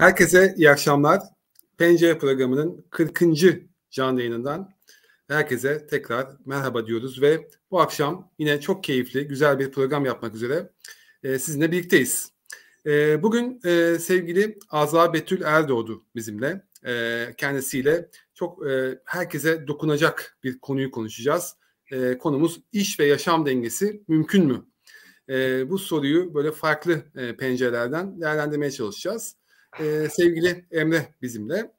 Herkese iyi akşamlar. Pencere programının 40. canlı yayınından herkese tekrar merhaba diyoruz ve bu akşam yine çok keyifli, güzel bir program yapmak üzere sizinle birlikteyiz. Bugün sevgili Azra Betül Erdoğdu bizimle. Kendisiyle çok herkese dokunacak bir konuyu konuşacağız. Konumuz iş ve yaşam dengesi mümkün mü? Bu soruyu böyle farklı pencerelerden değerlendirmeye çalışacağız. Sevgili Emre bizimle.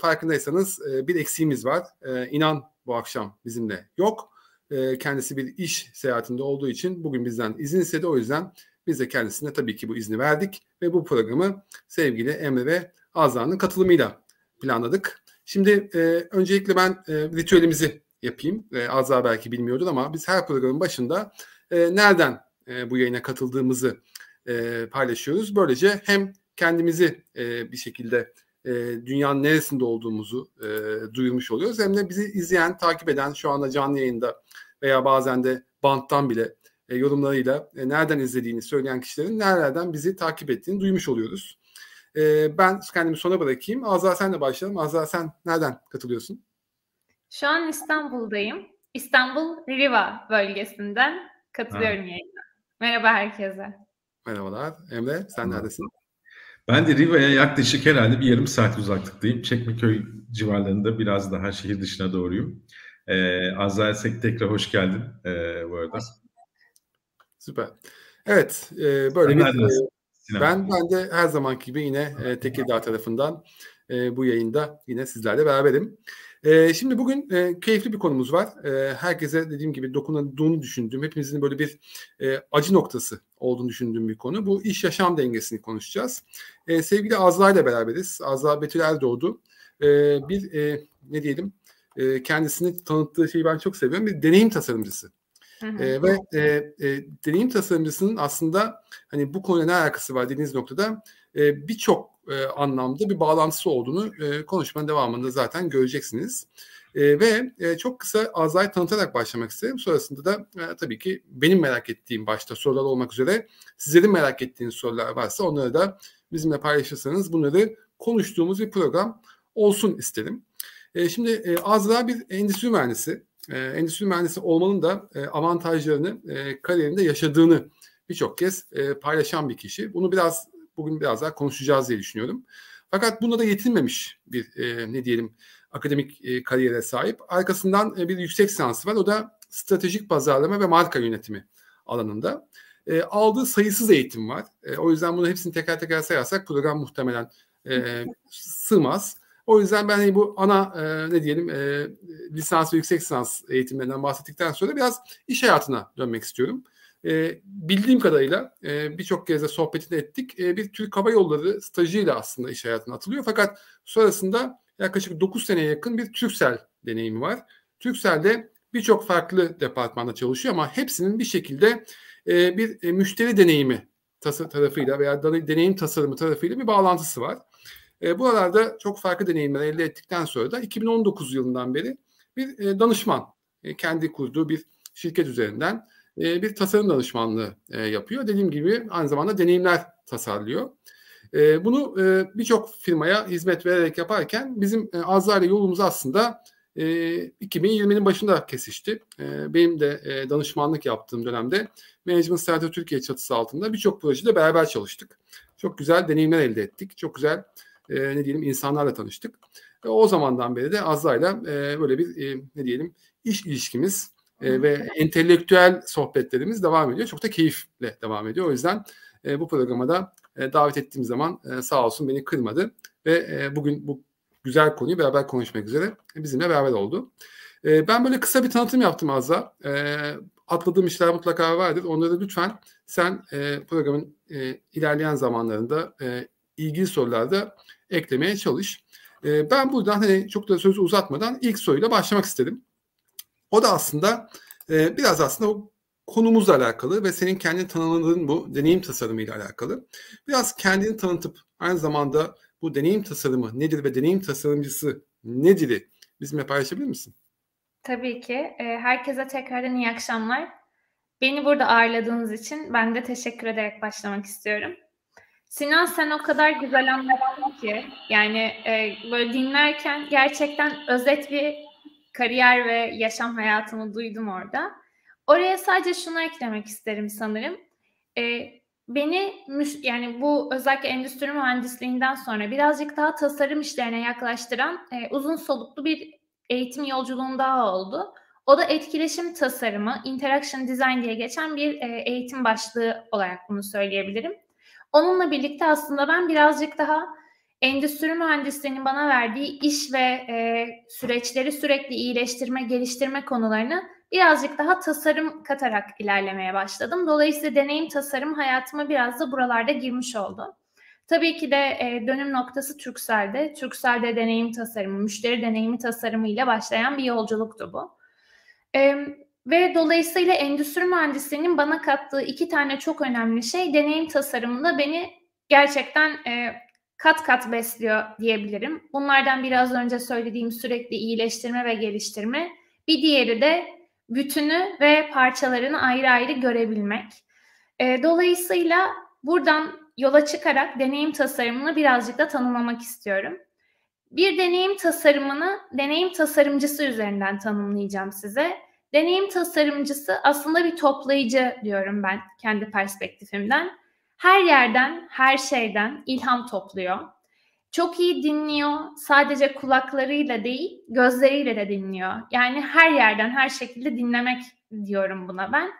Farkındaysanız bir eksiğimiz var. İnan bu akşam bizimle yok. Kendisi bir iş seyahatinde olduğu için bugün bizden izin istedi. O yüzden biz de kendisine tabii ki bu izni verdik ve bu programı sevgili Emre ve Azra'nın katılımıyla planladık. Şimdi öncelikle ben ritüelimizi yapayım. Azra belki bilmiyordur ama biz her programın başında nereden bu yayına katıldığımızı paylaşıyoruz. Böylece hem kendimizi bir şekilde dünyanın neresinde olduğumuzu duyurmuş oluyoruz. Hem de bizi izleyen, takip eden, şu anda canlı yayında veya bazen de banttan bile yorumlarıyla nereden izlediğini söyleyen kişilerin nerelerden bizi takip ettiğini duymuş oluyoruz. Ben kendimi sona bırakayım. Azra senle başlayalım. Azra sen nereden katılıyorsun? Şu an İstanbul'dayım. İstanbul Riva bölgesinden katılıyorum yayına. Merhaba herkese. Merhabalar. Emre sen neredesin? Ben de Riva'ya yaklaşık herhalde bir yarım saat uzaklıktayım. Çekmeköy civarlarında biraz daha şehir dışına doğruyum. Azra Esek tekrar hoş geldin bu arada. Süper. Evet böyle ben de her zamanki gibi yine Tekirdağ tarafından bu yayında yine sizlerle beraberim. Şimdi bugün keyifli bir konumuz var. Herkese dediğim gibi dokunduğunu düşündüğüm, hepimizin böyle bir acı noktası olduğunu düşündüğüm bir konu. Bu iş yaşam dengesini konuşacağız. Sevgili Azra ile beraberiz. Azra Betül Erdoğdu. Kendisini tanıttığı şeyi ben çok seviyorum. Bir deneyim tasarımcısı. Deneyim tasarımcısının aslında hani bu konuyla ne alakası var dediğiniz noktada birçok anlamda bir bağlantısı olduğunu konuşmanın devamında zaten göreceksiniz. Çok kısa Azra'yı tanıtarak başlamak isterim. Sonrasında da tabii ki benim merak ettiğim başta sorular olmak üzere sizlerin merak ettiğiniz sorular varsa onları da bizimle paylaşırsanız bunları konuştuğumuz bir program olsun isterim. Şimdi Azra bir endüstri mühendisi. Endüstri mühendisi olmanın da avantajlarını kariyerinde yaşadığını birçok kez paylaşan bir kişi. Bunu bugün biraz daha konuşacağız diye düşünüyorum. Fakat bunda da yetinmemiş bir akademik kariyere sahip. Arkasından bir yüksek lisansı var. O da stratejik pazarlama ve marka yönetimi alanında. Aldığı sayısız eğitim var. O yüzden bunu hepsini teker teker sayarsak program muhtemelen sığmaz. O yüzden ben bu ana lisans ve yüksek lisans eğitimlerinden bahsettikten sonra biraz iş hayatına dönmek istiyorum. Bildiğim kadarıyla birçok kez de sohbetini ettik. Bir Türk Hava Yolları stajıyla aslında iş hayatına atılıyor. Fakat sonrasında yaklaşık 9 seneye yakın bir Turkcell deneyimi var. Turkcell'de birçok farklı departmanda çalışıyor ama hepsinin bir şekilde bir müşteri deneyimi tarafıyla veya deneyim tasarımı tarafıyla bir bağlantısı var. Buralarda çok farklı deneyimler elde ettikten sonra da 2019 yılından beri bir danışman kendi kurduğu bir şirket üzerinden bir tasarım danışmanlığı yapıyor. Dediğim gibi aynı zamanda deneyimler tasarlıyor. Bunu birçok firmaya hizmet vererek yaparken bizim Azra ile yolumuz aslında 2020'nin başında kesişti. Benim de danışmanlık yaptığım dönemde Management Center Türkiye çatısı altında birçok projede beraber çalıştık. Çok güzel deneyimler elde ettik. Çok güzel insanlarla tanıştık. O zamandan beri de Azra ile böyle bir iş ilişkimiz ve entelektüel sohbetlerimiz devam ediyor. Çok da keyifle devam ediyor. O yüzden bu programa da davet ettiğim zaman sağ olsun beni kırmadı. Ve bugün bu güzel konuyu beraber konuşmak üzere bizimle beraber oldu. Ben böyle kısa bir tanıtım yaptım Azra. Atladığım işler mutlaka vardır. Onları lütfen sen programın ilerleyen zamanlarında ilgili sorularda eklemeye çalış. Ben buradan çok da sözü uzatmadan ilk soruyla başlamak istedim. O da aslında biraz aslında o konumuzla alakalı ve senin kendini tanımladığın bu deneyim tasarımıyla alakalı. Biraz kendini tanıtıp aynı zamanda bu deneyim tasarımı nedir ve deneyim tasarımcısı nedir bizimle paylaşabilir misin? Tabii ki. Herkese tekrardan iyi akşamlar. Beni burada ağırladığınız için ben de teşekkür ederek başlamak istiyorum. Sinan, sen o kadar güzel anlattın ki yani böyle dinlerken gerçekten özet bir kariyer ve yaşam hayatımı duydum orada. Oraya sadece şunu eklemek isterim sanırım. Beni yani bu özellikle endüstri mühendisliğinden sonra birazcık daha tasarım işlerine yaklaştıran uzun soluklu bir eğitim yolculuğum daha oldu. O da etkileşim tasarımı, interaction design diye geçen bir eğitim başlığı olarak bunu söyleyebilirim. Onunla birlikte aslında ben birazcık daha endüstri mühendisliğinin bana verdiği iş ve süreçleri sürekli iyileştirme, geliştirme konularını birazcık daha tasarım katarak ilerlemeye başladım. Dolayısıyla deneyim tasarım hayatıma biraz da buralarda girmiş oldu. Tabii ki de dönüm noktası Turkcell'de. Turkcell'de deneyim tasarımı, müşteri deneyimi tasarımı ile başlayan bir yolculuktu bu. Ve dolayısıyla endüstri mühendisliğinin bana kattığı iki tane çok önemli şey deneyim tasarımında beni gerçekten kat kat besliyor diyebilirim. Bunlardan biraz önce söylediğim sürekli iyileştirme ve geliştirme. Bir diğeri de bütünü ve parçalarını ayrı ayrı görebilmek. Dolayısıyla buradan yola çıkarak deneyim tasarımını birazcık da tanımlamak istiyorum. Bir deneyim tasarımını deneyim tasarımcısı üzerinden tanımlayacağım size. Deneyim tasarımcısı aslında bir toplayıcı diyorum ben kendi perspektifimden. Her yerden, her şeyden ilham topluyor. Çok iyi dinliyor, sadece kulaklarıyla değil, gözleriyle de dinliyor. Yani her yerden, her şekilde dinlemek diyorum buna ben.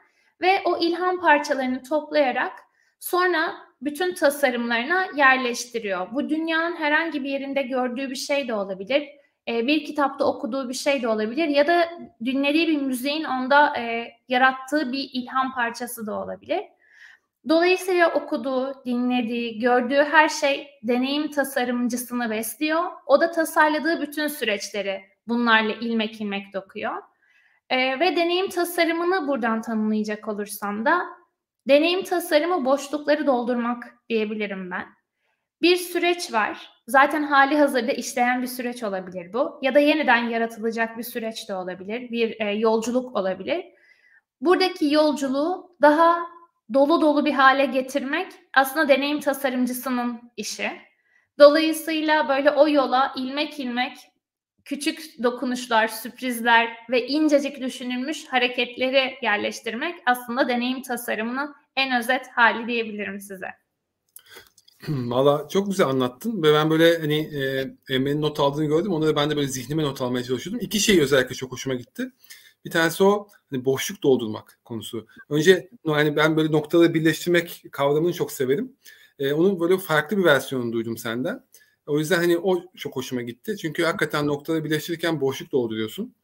Ve o ilham parçalarını toplayarak sonra bütün tasarımlarına yerleştiriyor. Bu dünyanın herhangi bir yerinde gördüğü bir şey de olabilir, bir kitapta okuduğu bir şey de olabilir ya da dinlediği bir müziğin onda yarattığı bir ilham parçası da olabilir. Dolayısıyla okuduğu, dinlediği, gördüğü her şey deneyim tasarımcısını besliyor. O da tasarladığı bütün süreçleri bunlarla ilmek ilmek dokuyor. Ve deneyim tasarımını buradan tanımlayacak olursam da deneyim tasarımı boşlukları doldurmak diyebilirim ben. Bir süreç var. Zaten hali hazırda işleyen bir süreç olabilir bu. Ya da yeniden yaratılacak bir süreç de olabilir. Bir yolculuk olabilir. Buradaki yolculuğu daha dolu dolu bir hale getirmek aslında deneyim tasarımcısının işi. Dolayısıyla böyle o yola ilmek ilmek küçük dokunuşlar, sürprizler ve incecik düşünülmüş hareketleri yerleştirmek aslında deneyim tasarımının en özet hali diyebilirim size. Valla çok güzel anlattın ve ben böyle hani Emre'nin not aldığını gördüm. Onu da ben de böyle zihnime not almaya çalışıyordum. İki şey özellikle çok hoşuma gitti. Bir tanesi o hani boşluk doldurmak konusu. Önce yani ben böyle noktaları birleştirmek kavramını çok severim. Onun böyle farklı bir versiyonunu duydum senden. O yüzden hani o çok hoşuma gitti. Çünkü hakikaten noktaları birleştirirken boşluk dolduruyorsun.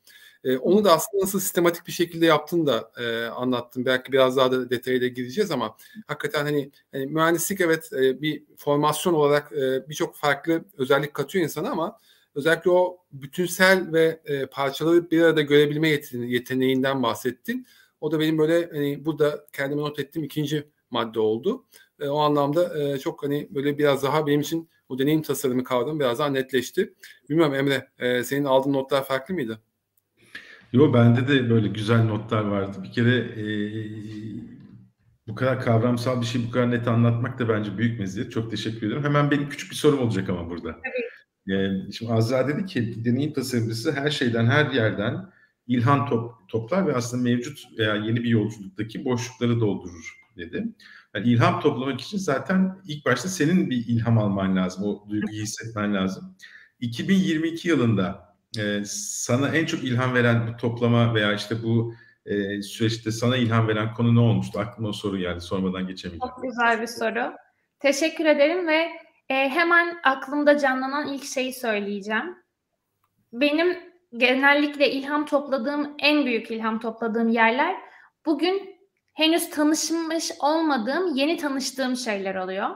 Onu da aslında nasıl sistematik bir şekilde yaptığını da anlattım. Belki biraz daha da detayla gireceğiz ama hakikaten hani mühendislik evet bir formasyon olarak birçok farklı özellik katıyor insana ama özellikle o bütünsel ve parçaları bir arada görebilme yeteneğinden bahsettin. O da benim böyle hani burada kendime not ettiğim ikinci madde oldu. O anlamda çok hani böyle biraz daha benim için o deneyim tasarımı kavramı biraz daha netleşti. Bilmiyorum Emre, senin aldığın notlar farklı mıydı? Yo, bende de böyle güzel notlar vardı. Bir kere bu kadar kavramsal bir şey bu kadar net anlatmak da bence büyük meziyet. Çok teşekkür ederim. Hemen benim küçük bir sorum olacak ama burada. Evet. Şimdi Azra dedi ki deneyim tasarımcısı her şeyden, her yerden ilham toplar ve aslında mevcut veya yeni bir yolculuktaki boşlukları doldurur dedi. Yani ilham toplamak için zaten ilk başta senin bir ilham alman lazım. O duyguyu hissetmen lazım. 2022 yılında sana en çok ilham veren bu toplama veya işte bu süreçte sana ilham veren konu ne olmuştu? Aklıma o soru geldi. Sormadan geçemeyeceğim. Çok güzel bir soru. Teşekkür ederim ve hemen aklımda canlanan ilk şeyi söyleyeceğim. Benim genellikle ilham topladığım, en büyük ilham topladığım yerler bugün henüz tanışmış olmadığım, yeni tanıştığım şeyler oluyor.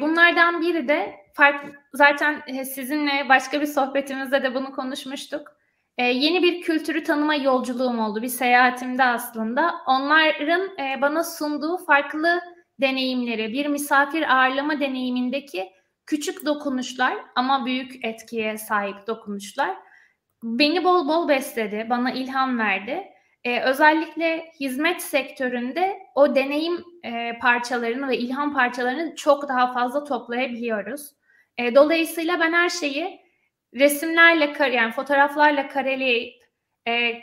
Bunlardan biri de zaten sizinle başka bir sohbetimizde de bunu konuşmuştuk. Yeni bir kültürü tanıma yolculuğum oldu bir seyahatimde aslında. Onların bana sunduğu farklı deneyimleri, bir misafir ağırlama deneyimindeki küçük dokunuşlar ama büyük etkiye sahip dokunuşlar beni bol bol besledi, bana ilham verdi. Özellikle hizmet sektöründe o deneyim parçalarını ve ilham parçalarını çok daha fazla toplayabiliyoruz. Dolayısıyla ben her şeyi resimlerle, yani fotoğraflarla kareleyip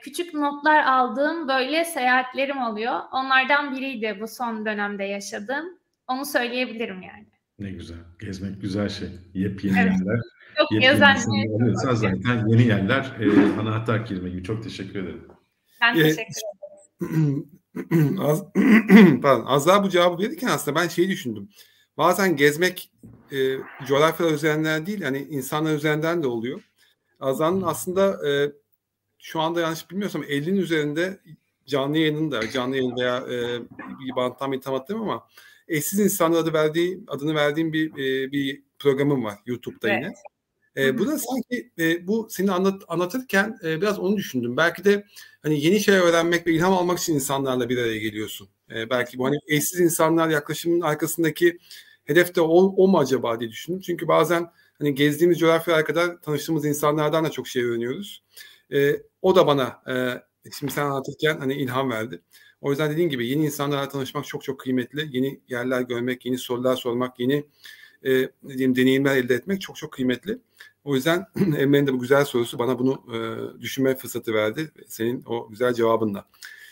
küçük notlar aldığım böyle seyahatlerim oluyor. Onlardan biriydi bu son dönemde yaşadığım. Onu söyleyebilirim yani. Ne güzel. Gezmek güzel şey. Yepyeni yerler. Çok yepyeni. Zaten yeni yerler anahtar kelime gibi. Çok teşekkür ederim. Ben teşekkür ederim. Az daha bu cevabı verirken aslında ben şeyi düşündüm. Bazen gezmek coğrafyalar üzerinden değil, hani insanlar üzerinden de oluyor. Azra'nın aslında şu anda yanlış bilmiyorsam 50'nin üzerinde canlı yayın veya bir banttan bir tam hatırlamıyorum ama eşsiz insanlar adını verdiğim bir programım var YouTube'da yine. Evet. Bu da sanki bu seni anlatırken biraz onu düşündüm. Belki de hani yeni şeyler öğrenmek ve ilham almak için insanlarla bir araya geliyorsun. Belki bu hani eşsiz insanlar yaklaşımının arkasındaki hedef de o mu acaba diye düşündüm. Çünkü bazen hani gezdiğimiz coğrafyalara kadar tanıştığımız insanlardan da çok şey öğreniyoruz. O da bana şimdi sen anlatırken hani ilham verdi. O yüzden dediğim gibi yeni insanlarla tanışmak çok çok kıymetli. Yeni yerler görmek, yeni sorular sormak, yeni deneyimler elde etmek çok çok kıymetli. O yüzden Emre'nin de bu güzel sorusu bana bunu düşünme fırsatı verdi. Senin o güzel cevabınla.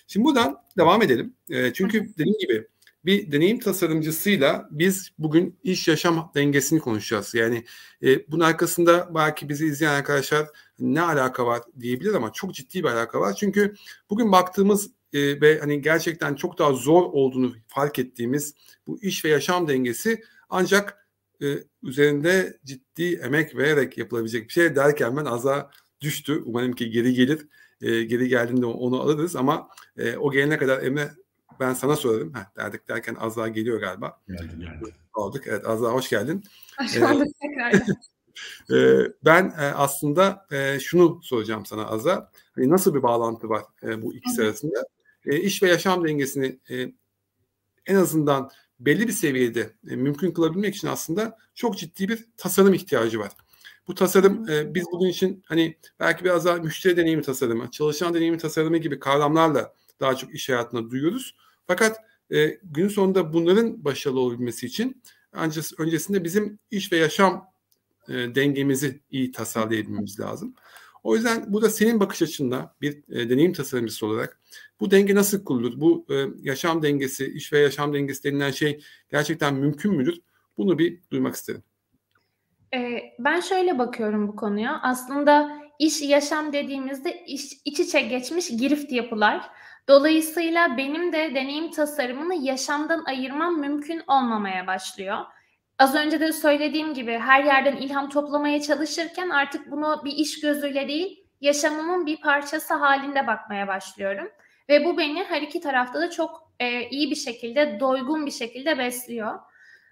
Şimdi buradan devam edelim. Çünkü dediğim gibi bir deneyim tasarımcısıyla biz bugün iş yaşam dengesini konuşacağız. Yani bunun arkasında belki bizi izleyen arkadaşlar ne alaka var diyebilir ama çok ciddi bir alaka var. Çünkü bugün baktığımız ve hani gerçekten çok daha zor olduğunu fark ettiğimiz bu iş ve yaşam dengesi ancak üzerinde ciddi emek vererek yapılabilecek bir şey derken ben Azra düştü. Umarım ki geri gelir. Geri geldiğinde onu alırız ama o gelene kadar Emre ben sana sorarım. Derdik derken Azra geliyor galiba. Geldi. Aldık. Evet Azra hoş geldin. Hoş bulduk tekrar. Ben aslında şunu soracağım sana Azra. Hani nasıl bir bağlantı var bu ikisi arasında? İş ve yaşam dengesini en azından belli bir seviyede mümkün kılabilmek için aslında çok ciddi bir tasarım ihtiyacı var. Bu tasarım biz bugün için hani belki biraz daha müşteri deneyimi tasarımı, çalışan deneyimi tasarımı gibi kavramlarla daha çok iş hayatında duyuyoruz. Fakat günün sonunda bunların başarılı olabilmesi için öncesinde bizim iş ve yaşam dengemizi iyi tasarlayabilmemiz lazım. O yüzden burada senin bakış açınla bir deneyim tasarımcısı olarak bu denge nasıl kurulur? Bu yaşam dengesi, iş ve yaşam dengesi denilen şey gerçekten mümkün müdür? Bunu bir duymak isterim. Ben şöyle bakıyorum bu konuya. Aslında iş yaşam dediğimizde iç içe geçmiş girift yapılar. Dolayısıyla benim de deneyim tasarımını yaşamdan ayırmam mümkün olmamaya başlıyor. Az önce de söylediğim gibi her yerden ilham toplamaya çalışırken artık bunu bir iş gözüyle değil, yaşamımın bir parçası halinde bakmaya başlıyorum. Ve bu beni her iki tarafta da çok iyi bir şekilde, doygun bir şekilde besliyor.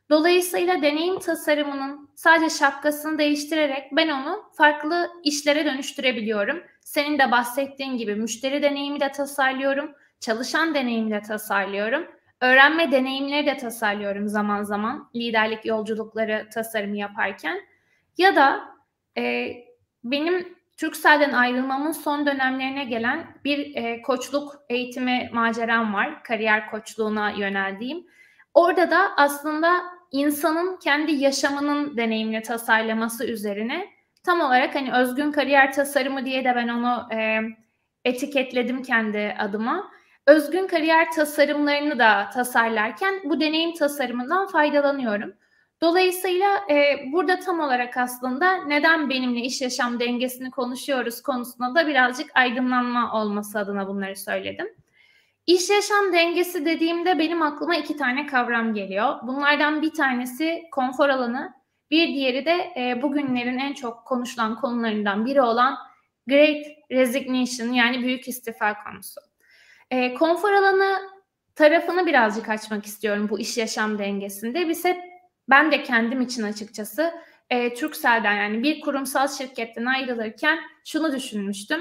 Dolayısıyla deneyim tasarımının sadece şapkasını değiştirerek ben onu farklı işlere dönüştürebiliyorum. Senin de bahsettiğin gibi müşteri deneyimi de tasarlıyorum, çalışan deneyimi de tasarlıyorum. Öğrenme deneyimleri de tasarlıyorum zaman zaman liderlik yolculukları tasarımı yaparken. Ya da benim Turkcell'den ayrılmamın son dönemlerine gelen bir koçluk eğitimi maceram var. Kariyer koçluğuna yöneldiğim. Orada da aslında insanın kendi yaşamının deneyimini tasarlaması üzerine tam olarak hani özgün kariyer tasarımı diye de ben onu etiketledim kendi adıma. Özgün kariyer tasarımlarını da tasarlarken bu deneyim tasarımından faydalanıyorum. Dolayısıyla burada tam olarak aslında neden benimle iş yaşam dengesini konuşuyoruz konusunda da birazcık aydınlanma olması adına bunları söyledim. İş yaşam dengesi dediğimde benim aklıma iki tane kavram geliyor. Bunlardan bir tanesi konfor alanı, bir diğeri de bugünlerin en çok konuşulan konularından biri olan Great Resignation yani büyük istifa konusu. Konfor alanı tarafını birazcık açmak istiyorum bu iş yaşam dengesinde. Biz hep, ben de kendim için açıkçası Turkcell'den yani bir kurumsal şirketten ayrılırken şunu düşünmüştüm.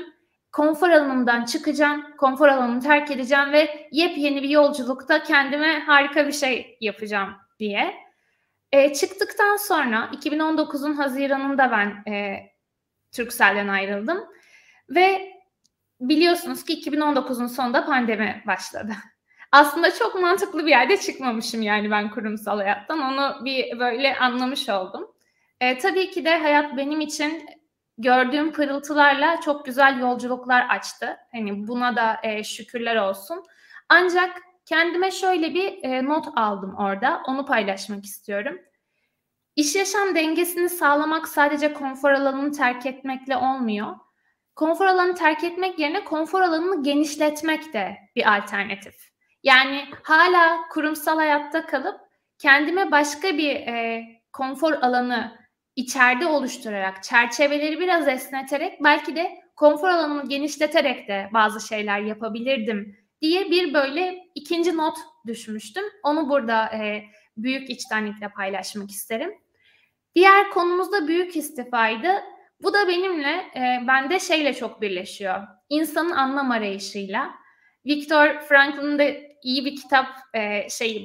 Konfor alanımdan çıkacağım, konfor alanımı terk edeceğim ve yepyeni bir yolculukta kendime harika bir şey yapacağım diye. Çıktıktan sonra 2019'un Haziran'ında ben Turkcell'den ayrıldım ve biliyorsunuz ki 2019'un sonunda pandemi başladı. Aslında çok mantıklı bir yerde çıkmamışım yani ben kurumsal hayattan. Onu bir böyle anlamış oldum. Tabii ki de hayat benim için gördüğüm pırıltılarla çok güzel yolculuklar açtı. Hani buna da şükürler olsun. Ancak kendime şöyle bir not aldım orada. Onu paylaşmak istiyorum. İş yaşam dengesini sağlamak sadece konfor alanını terk etmekle olmuyor. Konfor alanını terk etmek yerine konfor alanını genişletmek de bir alternatif. Yani hala kurumsal hayatta kalıp kendime başka bir konfor alanı içeride oluşturarak, çerçeveleri biraz esneterek, belki de konfor alanını genişleterek de bazı şeyler yapabilirdim diye bir böyle ikinci not düşmüştüm. Onu burada büyük içtenlikle paylaşmak isterim. Diğer konumuz da büyük istifaydı. Bu da bende şeyle çok birleşiyor. İnsanın anlam arayışıyla. Viktor Frankl'ın da iyi bir kitap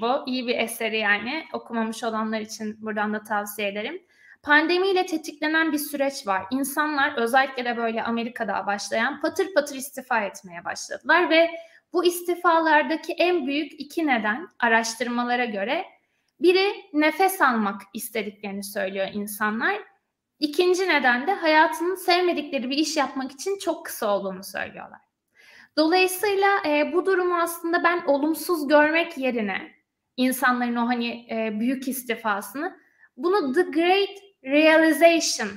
bu. İyi bir eseri yani. Okumamış olanlar için buradan da tavsiye ederim. Pandemiyle tetiklenen bir süreç var. İnsanlar özellikle de böyle Amerika'da başlayan patır patır istifa etmeye başladılar ve bu istifalardaki en büyük iki neden araştırmalara göre biri nefes almak istediklerini söylüyor insanlar. İkinci neden de hayatının sevmedikleri bir iş yapmak için çok kısa olduğunu söylüyorlar. Dolayısıyla bu durumu aslında ben olumsuz görmek yerine insanların o büyük istifasını bunu The Great Realization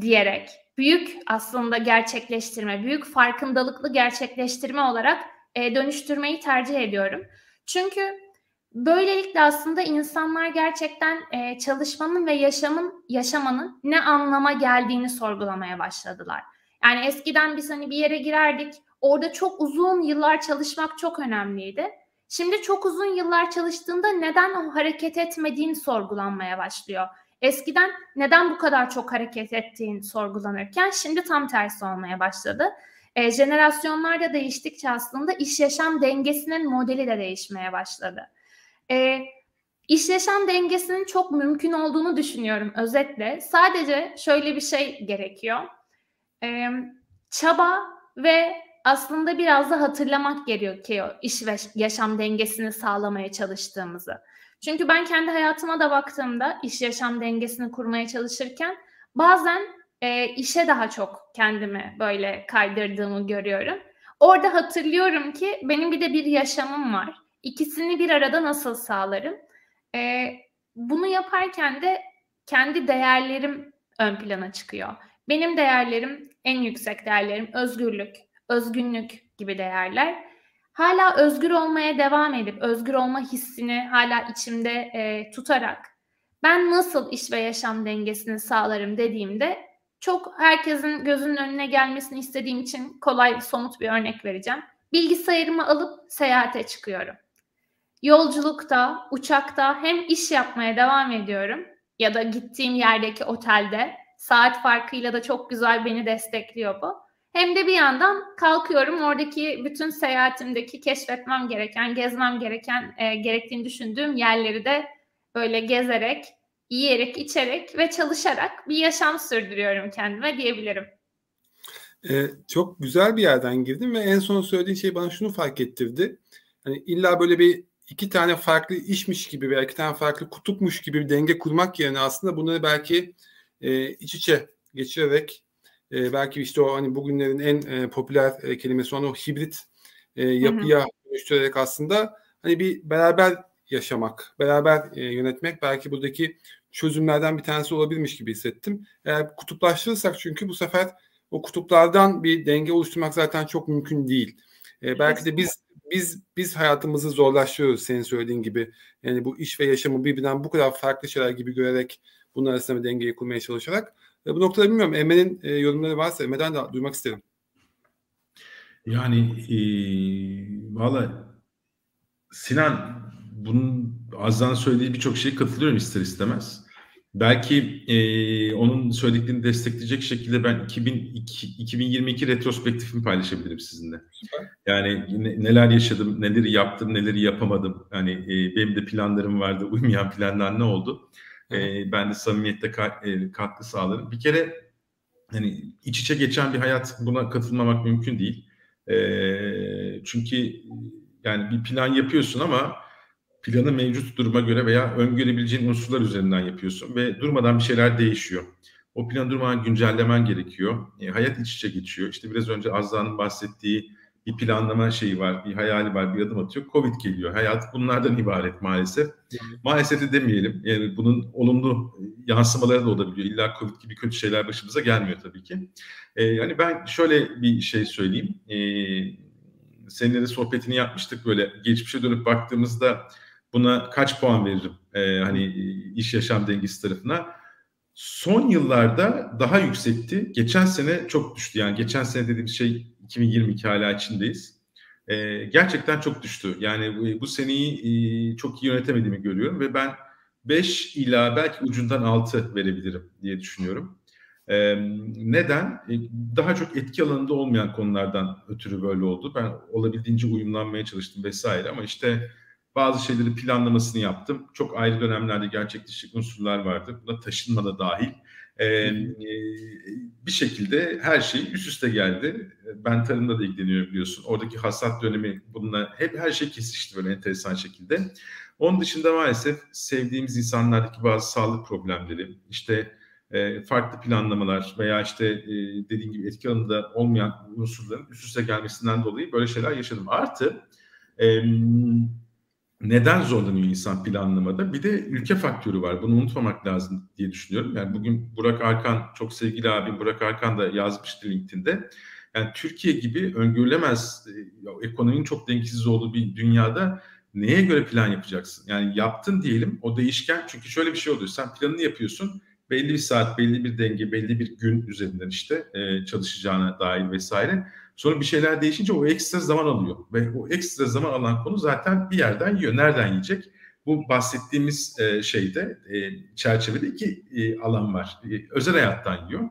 diyerek büyük aslında gerçekleştirme, büyük farkındalıklı gerçekleştirme olarak dönüştürmeyi tercih ediyorum. Çünkü böylelikle aslında insanlar gerçekten çalışmanın ve yaşamanın ne anlama geldiğini sorgulamaya başladılar. Yani eskiden biz bir yere girerdik, orada çok uzun yıllar çalışmak çok önemliydi. Şimdi çok uzun yıllar çalıştığında neden o hareket etmediğin sorgulanmaya başlıyor. Eskiden neden bu kadar çok hareket ettiğin sorgulanırken şimdi tam tersi olmaya başladı. Jenerasyonlar da değiştikçe aslında iş yaşam dengesinin modeli de değişmeye başladı. İş yaşam dengesinin çok mümkün olduğunu düşünüyorum özetle. Sadece şöyle bir şey gerekiyor. Çaba ve aslında biraz da hatırlamak gerekiyor iş ve yaşam dengesini sağlamaya çalıştığımızı. Çünkü ben kendi hayatıma da baktığımda iş yaşam dengesini kurmaya çalışırken bazen işe daha çok kendimi böyle kaydırdığımı görüyorum. Orada hatırlıyorum ki benim bir yaşamım var. İkisini bir arada nasıl sağlarım? Bunu yaparken de kendi değerlerim ön plana çıkıyor. Benim değerlerim, en yüksek değerlerim özgürlük, özgünlük gibi değerler. Hala özgür olmaya devam edip, özgür olma hissini hala içimde tutarak ben nasıl iş ve yaşam dengesini sağlarım dediğimde çok herkesin gözünün önüne gelmesini istediğim için kolay, somut bir örnek vereceğim. Bilgisayarımı alıp seyahate çıkıyorum. Yolculukta, uçakta hem iş yapmaya devam ediyorum ya da gittiğim yerdeki otelde saat farkıyla da çok güzel beni destekliyor bu. Hem de bir yandan kalkıyorum oradaki bütün seyahatimdeki keşfetmem gereken, gezmem gereken, gerektiğini düşündüğüm yerleri de böyle gezerek, yiyerek, içerek ve çalışarak bir yaşam sürdürüyorum kendime diyebilirim. Çok güzel bir yerden girdim ve en son söylediğin şey bana şunu fark ettirdi. Hani illa böyle iki tane farklı işmiş gibi veya iki tane farklı kutupmuş gibi bir denge kurmak yerine aslında bunları belki iç içe geçirerek belki o bugünlerin en popüler kelimesi olan o hibrit yapıya dönüştürerek aslında bir beraber yaşamak, beraber yönetmek belki buradaki çözümlerden bir tanesi olabilmiş gibi hissettim. Eğer kutuplaştırırsak çünkü bu sefer o kutuplardan bir denge oluşturmak zaten çok mümkün değil. Belki de biz hayatımızı zorlaştırıyoruz senin söylediğin gibi. Yani bu iş ve yaşamı birbirinden bu kadar farklı şeyler gibi görerek bunun arasında bir dengeyi kurmaya çalışarak. Bu noktada bilmiyorum Emre'nin yorumları varsa Emre'den de duymak isterim. Yani valla Sinan bunun Azra'nın söylediği birçok şeye katılıyorum ister istemez. Belki onun söylediklerini destekleyecek şekilde ben 2022 retrospektifimi paylaşabilirim sizinle. Yani neler yaşadım, neleri yaptım, neleri yapamadım. Benim de planlarım vardı, uymayan planlar ne oldu? Ben de samimiyette katkı sağlarım. Bir kere iç içe geçen bir hayat buna katılmamak mümkün değil. Çünkü yani bir plan yapıyorsun ama planı mevcut duruma göre veya öngörebileceğin unsurlar üzerinden yapıyorsun ve durmadan bir şeyler değişiyor. O planı durmadan güncellemen gerekiyor. Hayat iç içe geçiyor. İşte biraz önce Azra'nın bahsettiği bir planlama şeyi var, bir hayali var, bir adım atıyor. Covid geliyor. Hayat bunlardan ibaret maalesef. Maalesef de demeyelim. Yani bunun olumlu yansımaları da olabiliyor. İlla Covid gibi kötü şeyler başımıza gelmiyor tabii ki. Yani ben şöyle bir şey söyleyeyim. Seninle de sohbetini yapmıştık böyle. Geçmişe dönüp baktığımızda buna kaç puan veririm? Hani iş yaşam dengesi tarafına. Son yıllarda daha yüksekti. Geçen sene çok düştü. Yani geçen sene dediğim şey 2022 hala içindeyiz. Gerçekten çok düştü. Yani bu seneyi çok iyi yönetemediğimi görüyorum ve ben 5 ila belki ucundan 6 verebilirim diye düşünüyorum. Neden? Daha çok etki alanında olmayan konulardan ötürü böyle oldu. Ben olabildiğince uyumlanmaya çalıştım vesaire ama işte bazı şeyleri planlamasını yaptım. Çok ayrı dönemlerde gerçekleşik unsurlar vardı. Buna taşınma da dahil. Bir şekilde her şey üst üste geldi. Ben tarımda da ilgileniyorum biliyorsun. Oradaki hasat dönemi bununla hep her şey kesişti böyle enteresan şekilde. Onun dışında maalesef sevdiğimiz insanlardaki bazı sağlık problemleri, işte farklı planlamalar veya işte dediğim gibi etki alanında olmayan unsurların üst üste gelmesinden dolayı böyle şeyler yaşadım. Artı neden zorlanıyor insan planlamada? Bir de ülke faktörü var. Bunu unutmamak lazım diye düşünüyorum. Yani bugün Burak Arkan, çok sevgili abim Burak Arkan da yazmıştı LinkedIn'de. Yani Türkiye gibi öngörülemez, ekonominin çok dengesiz olduğu bir dünyada neye göre plan yapacaksın? Yani yaptın diyelim, o değişken. Çünkü şöyle bir şey oluyor. Sen planını yapıyorsun. Belli bir saat, belli bir denge, belli bir gün üzerinden işte çalışacağına dair vesaire. Sonra bir şeyler değişince o ekstra zaman alıyor. Ve o ekstra zaman alan konu zaten bir yerden yiyor. Nereden yiyecek? Bu bahsettiğimiz şeyde, çerçevede iki alan var. Özel hayattan yiyor.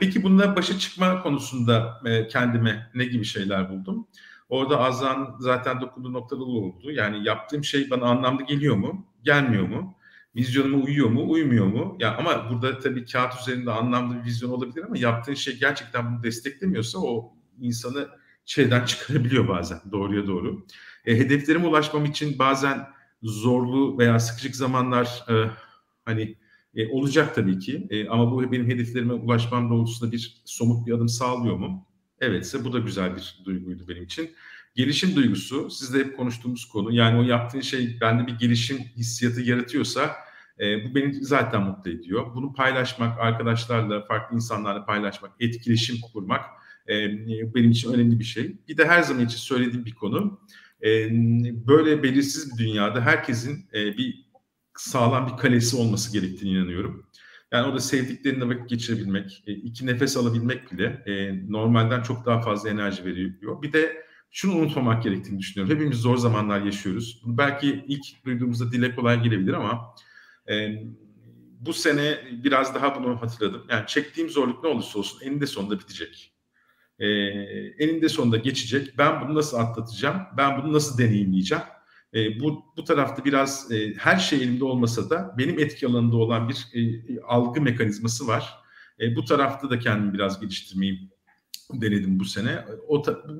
Peki bununla başa çıkma konusunda kendime ne gibi şeyler buldum? Orada Azra'nın zaten dokunduğu noktada oldu. Yani yaptığım şey bana anlamlı geliyor mu? Gelmiyor mu? Vizyonuma uyuyor mu? Uymuyor mu? Ya ama burada tabii kağıt üzerinde anlamlı bir vizyon olabilir ama yaptığın şey gerçekten bunu desteklemiyorsa o insanı şeyden çıkarabiliyor bazen doğruya doğru. Hedeflerime ulaşmam için bazen zorlu veya sıkışık zamanlar olacak tabii ki. Ama bu benim hedeflerime ulaşmam doğrultusunda bir somut bir adım sağlıyor mu? Evetse bu da güzel bir duyguydu benim için. Gelişim duygusu, sizle hep konuştuğumuz konu. Yani o yaptığın şey bende bir gelişim hissiyatı yaratıyorsa bu beni zaten mutlu ediyor. Bunu paylaşmak, arkadaşlarla, farklı insanlarla paylaşmak, etkileşim kurmak benim için önemli bir şey. Bir de her zaman için söylediğim bir konu, böyle belirsiz bir dünyada herkesin bir sağlam bir kalesi olması gerektiğine inanıyorum. Yani orada sevdiklerine vakit geçirebilmek, iki nefes alabilmek bile normalden çok daha fazla enerji veriyor. Bir de şunu unutmamak gerektiğini düşünüyorum. Hepimiz zor zamanlar yaşıyoruz. Bunu belki ilk duyduğumuzda dile kolay gelebilir ama bu sene biraz daha bunu hatırladım. Yani çektiğim zorluk ne olursa olsun eninde sonunda bitecek. Eninde sonunda geçecek. Ben bunu nasıl atlatacağım? Ben bunu nasıl deneyimleyeceğim? Bu tarafta biraz her şey elimde olmasa da benim etki alanında olan bir algı mekanizması var. Bu tarafta da kendimi biraz geliştirmeyi denedim bu sene.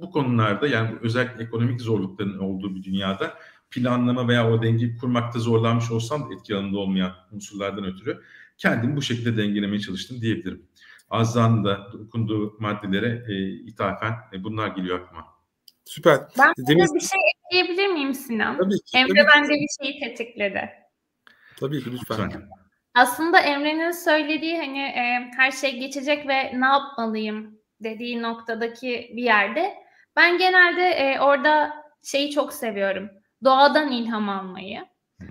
Bu konularda yani özellikle ekonomik zorlukların olduğu bir dünyada planlama veya o dengeyi kurmakta zorlanmış olsam da etki alanında olmayan unsurlardan ötürü kendimi bu şekilde dengelemeye çalıştım diyebilirim. Azra'nın da dokunduğu maddelere ithafen bunlar geliyor aklıma. Süper. Ben bir şey ekleyebilir mim Sinan? Tabii ki. Emre bende bir şeyi tetikledi. Tabii ki lütfen. Aslında Emre'nin söylediği hani her şey geçecek ve ne yapmalıyım dediği noktadaki bir yerde ben genelde orada şeyi çok seviyorum. Doğadan ilham almayı.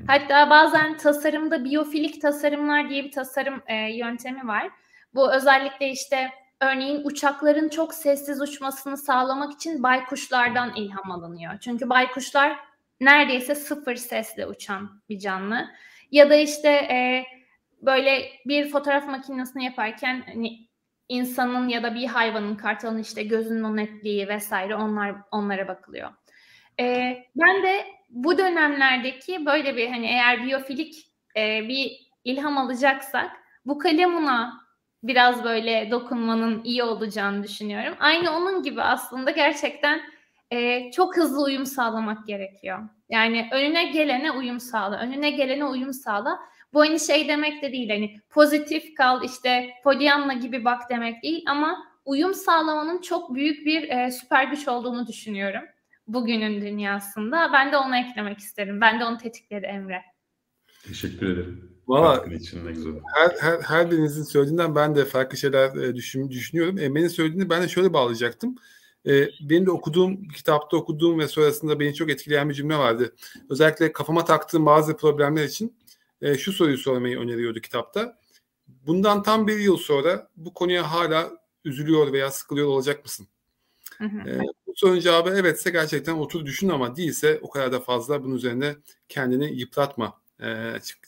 Hatta bazen tasarımda biyofilik tasarımlar diye bir tasarım yöntemi var. Bu özellikle işte örneğin uçakların çok sessiz uçmasını sağlamak için baykuşlardan ilham alınıyor. Çünkü baykuşlar neredeyse sıfır sesle uçan bir canlı. Ya da işte böyle bir fotoğraf makinesini yaparken hani insanın ya da bir hayvanın, kartalın işte gözünün o netliği vesaire onlara bakılıyor. Ben de bu dönemlerdeki böyle bir hani eğer biyofilik bir ilham alacaksak bu kalemuna biraz böyle dokunmanın iyi olacağını düşünüyorum. Aynı onun gibi aslında gerçekten çok hızlı uyum sağlamak gerekiyor. Yani önüne gelene uyum sağla, önüne gelene uyum sağla. Bu hani şey demek de değil, hani pozitif kal, işte polyanla gibi bak demek değil, ama uyum sağlamanın çok büyük bir süper güç olduğunu düşünüyorum bugünün dünyasında. Ben de onu eklemek isterim. Ben de onu tetikledi Emre. Teşekkür ederim. Valla her birinizin söylediğinden ben de farklı şeyler düşünüyorum. Emre'nin söylediğini ben de şöyle bağlayacaktım. Benim de kitapta okuduğum ve sonrasında beni çok etkileyen bir cümle vardı. Özellikle kafama taktığım bazı problemler için şu soruyu sormayı öneriyordu kitapta. Bundan tam bir yıl sonra bu konuya hala üzülüyor veya sıkılıyor olacak mısın? Bu sorunun cevabı evetse gerçekten otur düşün, ama değilse o kadar da fazla bunun üzerine kendini yıpratma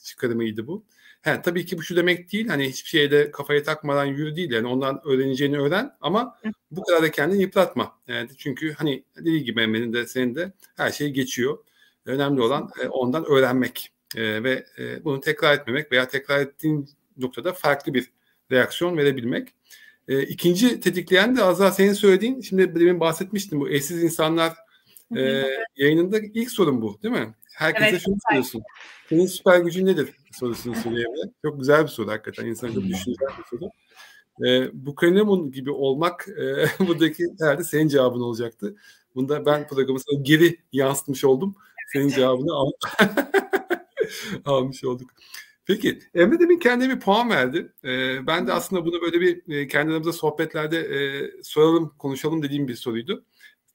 çıkarımıydı bu. Yani tabii ki bu şu demek değil, hani hiçbir şeyde kafaya takmadan yürü değil, yani ondan öğreneceğini öğren ama bu kadar da kendini yıpratma. Yani çünkü hani dediği gibi Emre'nin de senin de her şey geçiyor. Önemli olan ondan öğrenmek ve bunu tekrar etmemek veya tekrar ettiğin noktada farklı bir reaksiyon verebilmek. İkinci tetikleyen de Azra senin söylediğin, şimdi demin bahsetmiştim bu eşsiz insanlar yayınında ilk sorun bu değil mi? Herkese evet, şunu soruyorsun. Senin süper gücün nedir sorusunu söyleyebilirim. Çok güzel bir soru hakikaten. İnsanı çok düşünecek bir soru. Bu Kahneman gibi olmak buradaki herhalde senin cevabın olacaktı. Bunda ben programı sana geri yansıtmış oldum. Senin cevabını almış olduk. Peki Emre demin kendine bir puan verdi. Ben de aslında bunu böyle bir kendilerimize sohbetlerde soralım, konuşalım dediğim bir soruydu.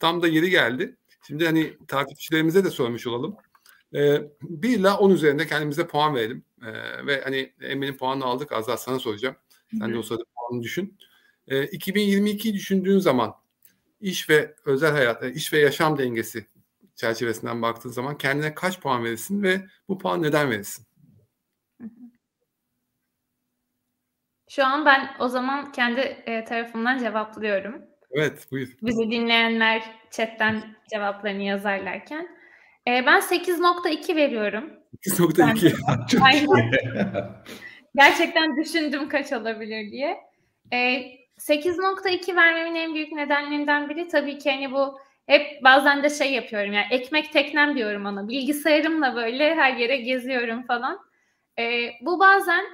Tam da yeri geldi. Şimdi hani takipçilerimize de sormuş olalım. 1 ile 10 üzerinde kendimize puan verelim. Ve hani Emre'nin puanını aldık. Az daha sana soracağım. Sen de o sırada puanını düşün. 2022'yi düşündüğün zaman iş ve özel hayat, iş ve yaşam dengesi çerçevesinden baktığın zaman kendine kaç puan verirsin ve bu puan neden verirsin? Şu an ben o zaman kendi tarafımdan cevaplıyorum. Evet, buyur. Bizi dinleyenler chatten cevaplarını yazarlarken. Ben 8.2 veriyorum. 8.2. Aynen. Gerçekten düşündüm kaç olabilir diye. 8.2 vermemin en büyük nedenlerinden biri tabii ki hani bu hep bazen de şey yapıyorum, yani ekmek teknem diyorum ona. Bilgisayarımla böyle her yere geziyorum falan. Bu bazen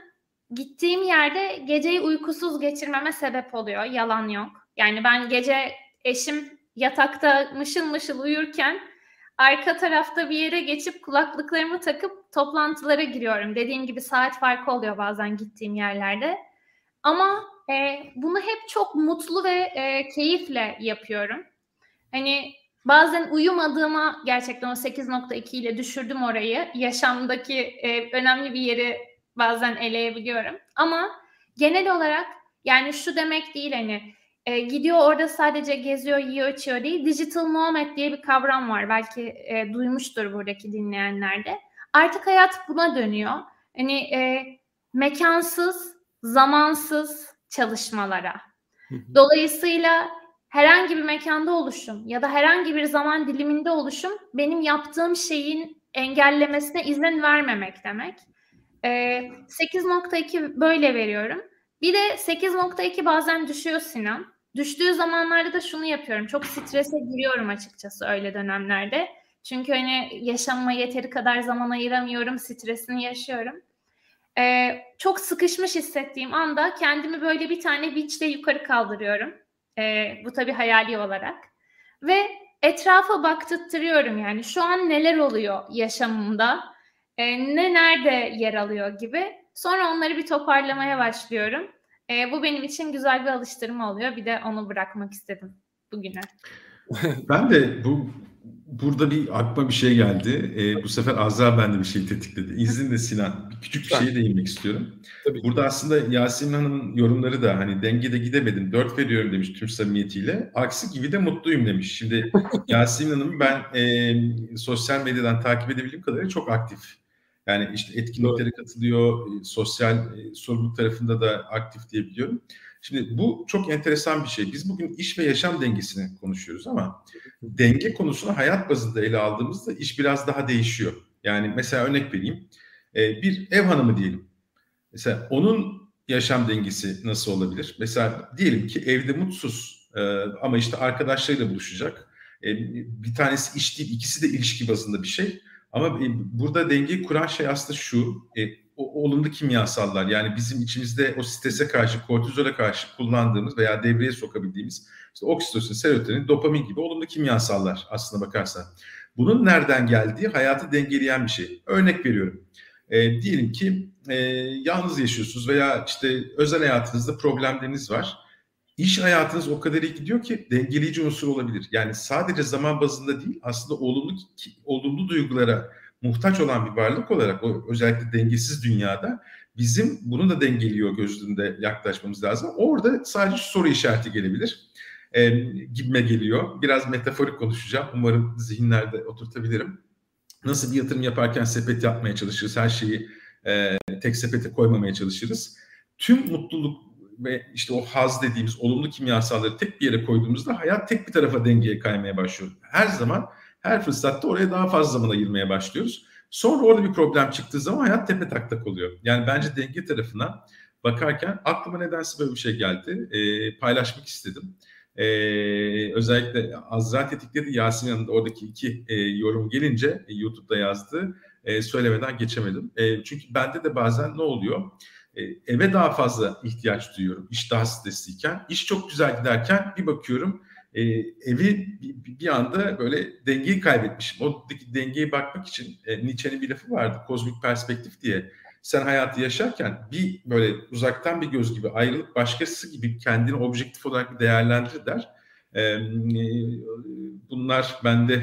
gittiğim yerde geceyi uykusuz geçirmeme sebep oluyor. Yalan yok. Yani ben gece eşim yatakta mışıl mışıl uyurken arka tarafta bir yere geçip kulaklıklarımı takıp toplantılara giriyorum. Dediğim gibi saat farkı oluyor bazen gittiğim yerlerde. Ama bunu hep çok mutlu ve keyifle yapıyorum. Hani bazen uyumadığıma gerçekten o 8.2 ile düşürdüm orayı. Yaşamdaki önemli bir yeri bazen eleyebiliyorum. Ama genel olarak yani şu demek değil hani gidiyor orada sadece geziyor, yiyor, içiyor değil. Digital nomad diye bir kavram var. Belki duymuştur buradaki dinleyenler de. Artık hayat buna dönüyor. Hani mekansız, zamansız çalışmalara. Dolayısıyla herhangi bir mekanda oluşum ya da herhangi bir zaman diliminde oluşum benim yaptığım şeyin engellemesine izin vermemek demek. 8.2 böyle veriyorum. Bir de 8.2 bazen düşüyor Sinan. Düştüğü zamanlarda da şunu yapıyorum. Çok strese giriyorum açıkçası öyle dönemlerde. Çünkü hani yaşama yeteri kadar zaman ayıramıyorum. Stresini yaşıyorum. Çok sıkışmış hissettiğim anda kendimi böyle bir tane vinçle yukarı kaldırıyorum. Bu tabii hayali olarak. Ve etrafa baktırıyorum yani. Şu an neler oluyor yaşamımda? Ne nerede yer alıyor gibi. Sonra onları bir toparlamaya başlıyorum. Bu benim için güzel bir alıştırma oluyor. Bir de onu bırakmak istedim bugüne. Ben de burada bir aklıma bir şey geldi. Bu sefer Azra bende bir şey tetikledi. İzninle Sinan. Küçük bir şeye değinmek istiyorum. Tabii. Burada aslında Yasemin Hanım'ın yorumları da hani dengede gidemedim. 4 veriyorum demiş tüm samimiyetiyle. Aksi gibi de mutluyum demiş. Şimdi Yasemin Hanım'ı ben sosyal medyadan takip edebildiğim kadarıyla çok aktif. Yani işte etkinliklere katılıyor, sosyal sorumluluk tarafında da aktif diyebiliyorum. Şimdi bu çok enteresan bir şey. Biz bugün iş ve yaşam dengesini konuşuyoruz ama denge konusunu hayat bazında ele aldığımızda iş biraz daha değişiyor. Yani mesela örnek vereyim. Bir ev hanımı diyelim. Mesela onun yaşam dengesi nasıl olabilir? Mesela diyelim ki evde mutsuz ama işte arkadaşlarıyla buluşacak. Bir tanesi iş değil, ikisi de ilişki bazında bir şey. Ama burada dengeyi kuran şey aslında şu, olumlu kimyasallar. Yani bizim içimizde o strese karşı, kortizole karşı kullandığımız veya devreye sokabildiğimiz işte oksitosin, serotonin, dopamin gibi olumlu kimyasallar aslına bakarsan. Bunun nereden geldiği hayatı dengeleyen bir şey. Örnek veriyorum. Diyelim ki yalnız yaşıyorsunuz veya işte özel hayatınızda problemleriniz var. İş hayatınız o kadar iyi gidiyor ki dengeleyici unsur olabilir. Yani sadece zaman bazında değil, aslında olumlu duygulara muhtaç olan bir varlık olarak özellikle dengesiz dünyada bizim bunu da dengeliyor gözünde yaklaşmamız lazım. Orada sadece soru işareti gelebilir gibime geliyor. Biraz metaforik konuşacağım. Umarım zihinlerde oturtabilirim. Nasıl bir yatırım yaparken sepet yapmaya çalışırız, her şeyi tek sepete koymamaya çalışırız. Tüm mutluluk ve işte o haz dediğimiz olumlu kimyasalları tek bir yere koyduğumuzda hayat tek bir tarafa dengeye kaymaya başlıyor. Her zaman, her fırsatta oraya daha fazla zamana girmeye başlıyoruz. Sonra orada bir problem çıktığı zaman hayat tepe taklak oluyor. Yani bence denge tarafına bakarken aklıma nedense böyle bir şey geldi. Paylaşmak istedim. Özellikle Azra tetikledi, Yasin Hanım'ın oradaki iki yorum gelince YouTube'da yazdı. Söylemeden geçemedim. Çünkü bende de bazen ne oluyor? Eve daha fazla ihtiyaç duyuyorum. İş daha stresliyken. İş çok güzel giderken bir bakıyorum evi bir anda böyle dengeyi kaybetmişim. O dengeye bakmak için Nietzsche'nin bir lafı vardı. Kozmik perspektif diye. Sen hayatı yaşarken bir böyle uzaktan bir göz gibi ayrılıp başkası gibi kendini objektif olarak bir değerlendir der. Bunlar bende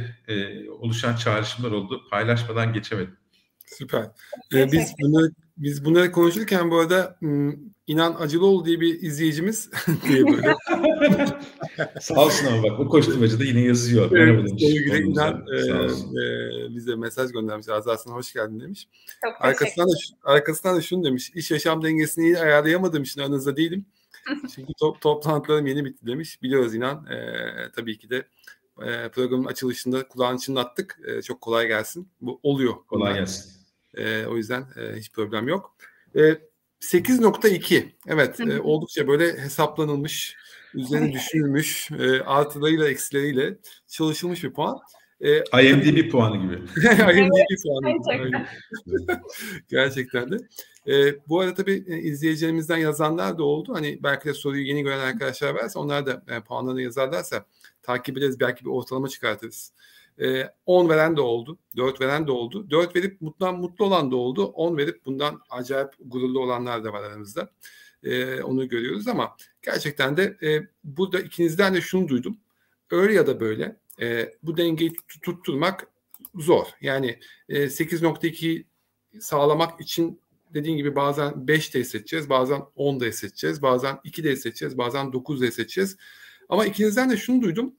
oluşan çağrışımlar oldu. Paylaşmadan geçemedim. Süper. Biz bunları konuşurken bu arada İnan Acıloğlu diye bir izleyicimiz diye böyle. Sağ olsun ama bak bu koşturmacı da yine yazıyor. Evet, sevgili İnan bize mesaj göndermiş. Azasına hoş geldin demiş. Arkasından da şunu demiş. İş yaşam dengesini iyi ayarlayamadığım için aranızda değilim. Çünkü toplantılarım yeni bitti demiş. Biliyoruz İnan. Tabii ki de programın açılışında kulağın çınlattık. Çok kolay gelsin. Bu oluyor. Kolay gelsin. O yüzden hiç problem yok. 8.2 evet oldukça böyle hesaplanılmış, üzerine düşünülmüş, artılarıyla eksileriyle çalışılmış bir puan. IMDb puanı gibi. IMDb puanı gibi. Gerçekten de. Bu arada tabii izleyicilerimizden yazanlar da oldu. Hani belki de soruyu yeni gören arkadaşlar varsa onlar da puanlarını yazarlarsa takip ederiz. Belki bir ortalama çıkartırız. 10 veren de oldu, 4 veren de oldu, 4 verip bundan mutlu olan da oldu, 10 verip bundan acayip gururlu olanlar da var aramızda. Onu görüyoruz ama gerçekten de burada ikinizden de şunu duydum. Öyle ya da böyle bu dengeyi tutturmak zor. Yani 8.2'yi sağlamak için dediğin gibi bazen 5 de hissedeceğiz, bazen 10 da hissedeceğiz, bazen 2 de hissedeceğiz, bazen 9 da hissedeceğiz. Ama ikinizden de şunu duydum.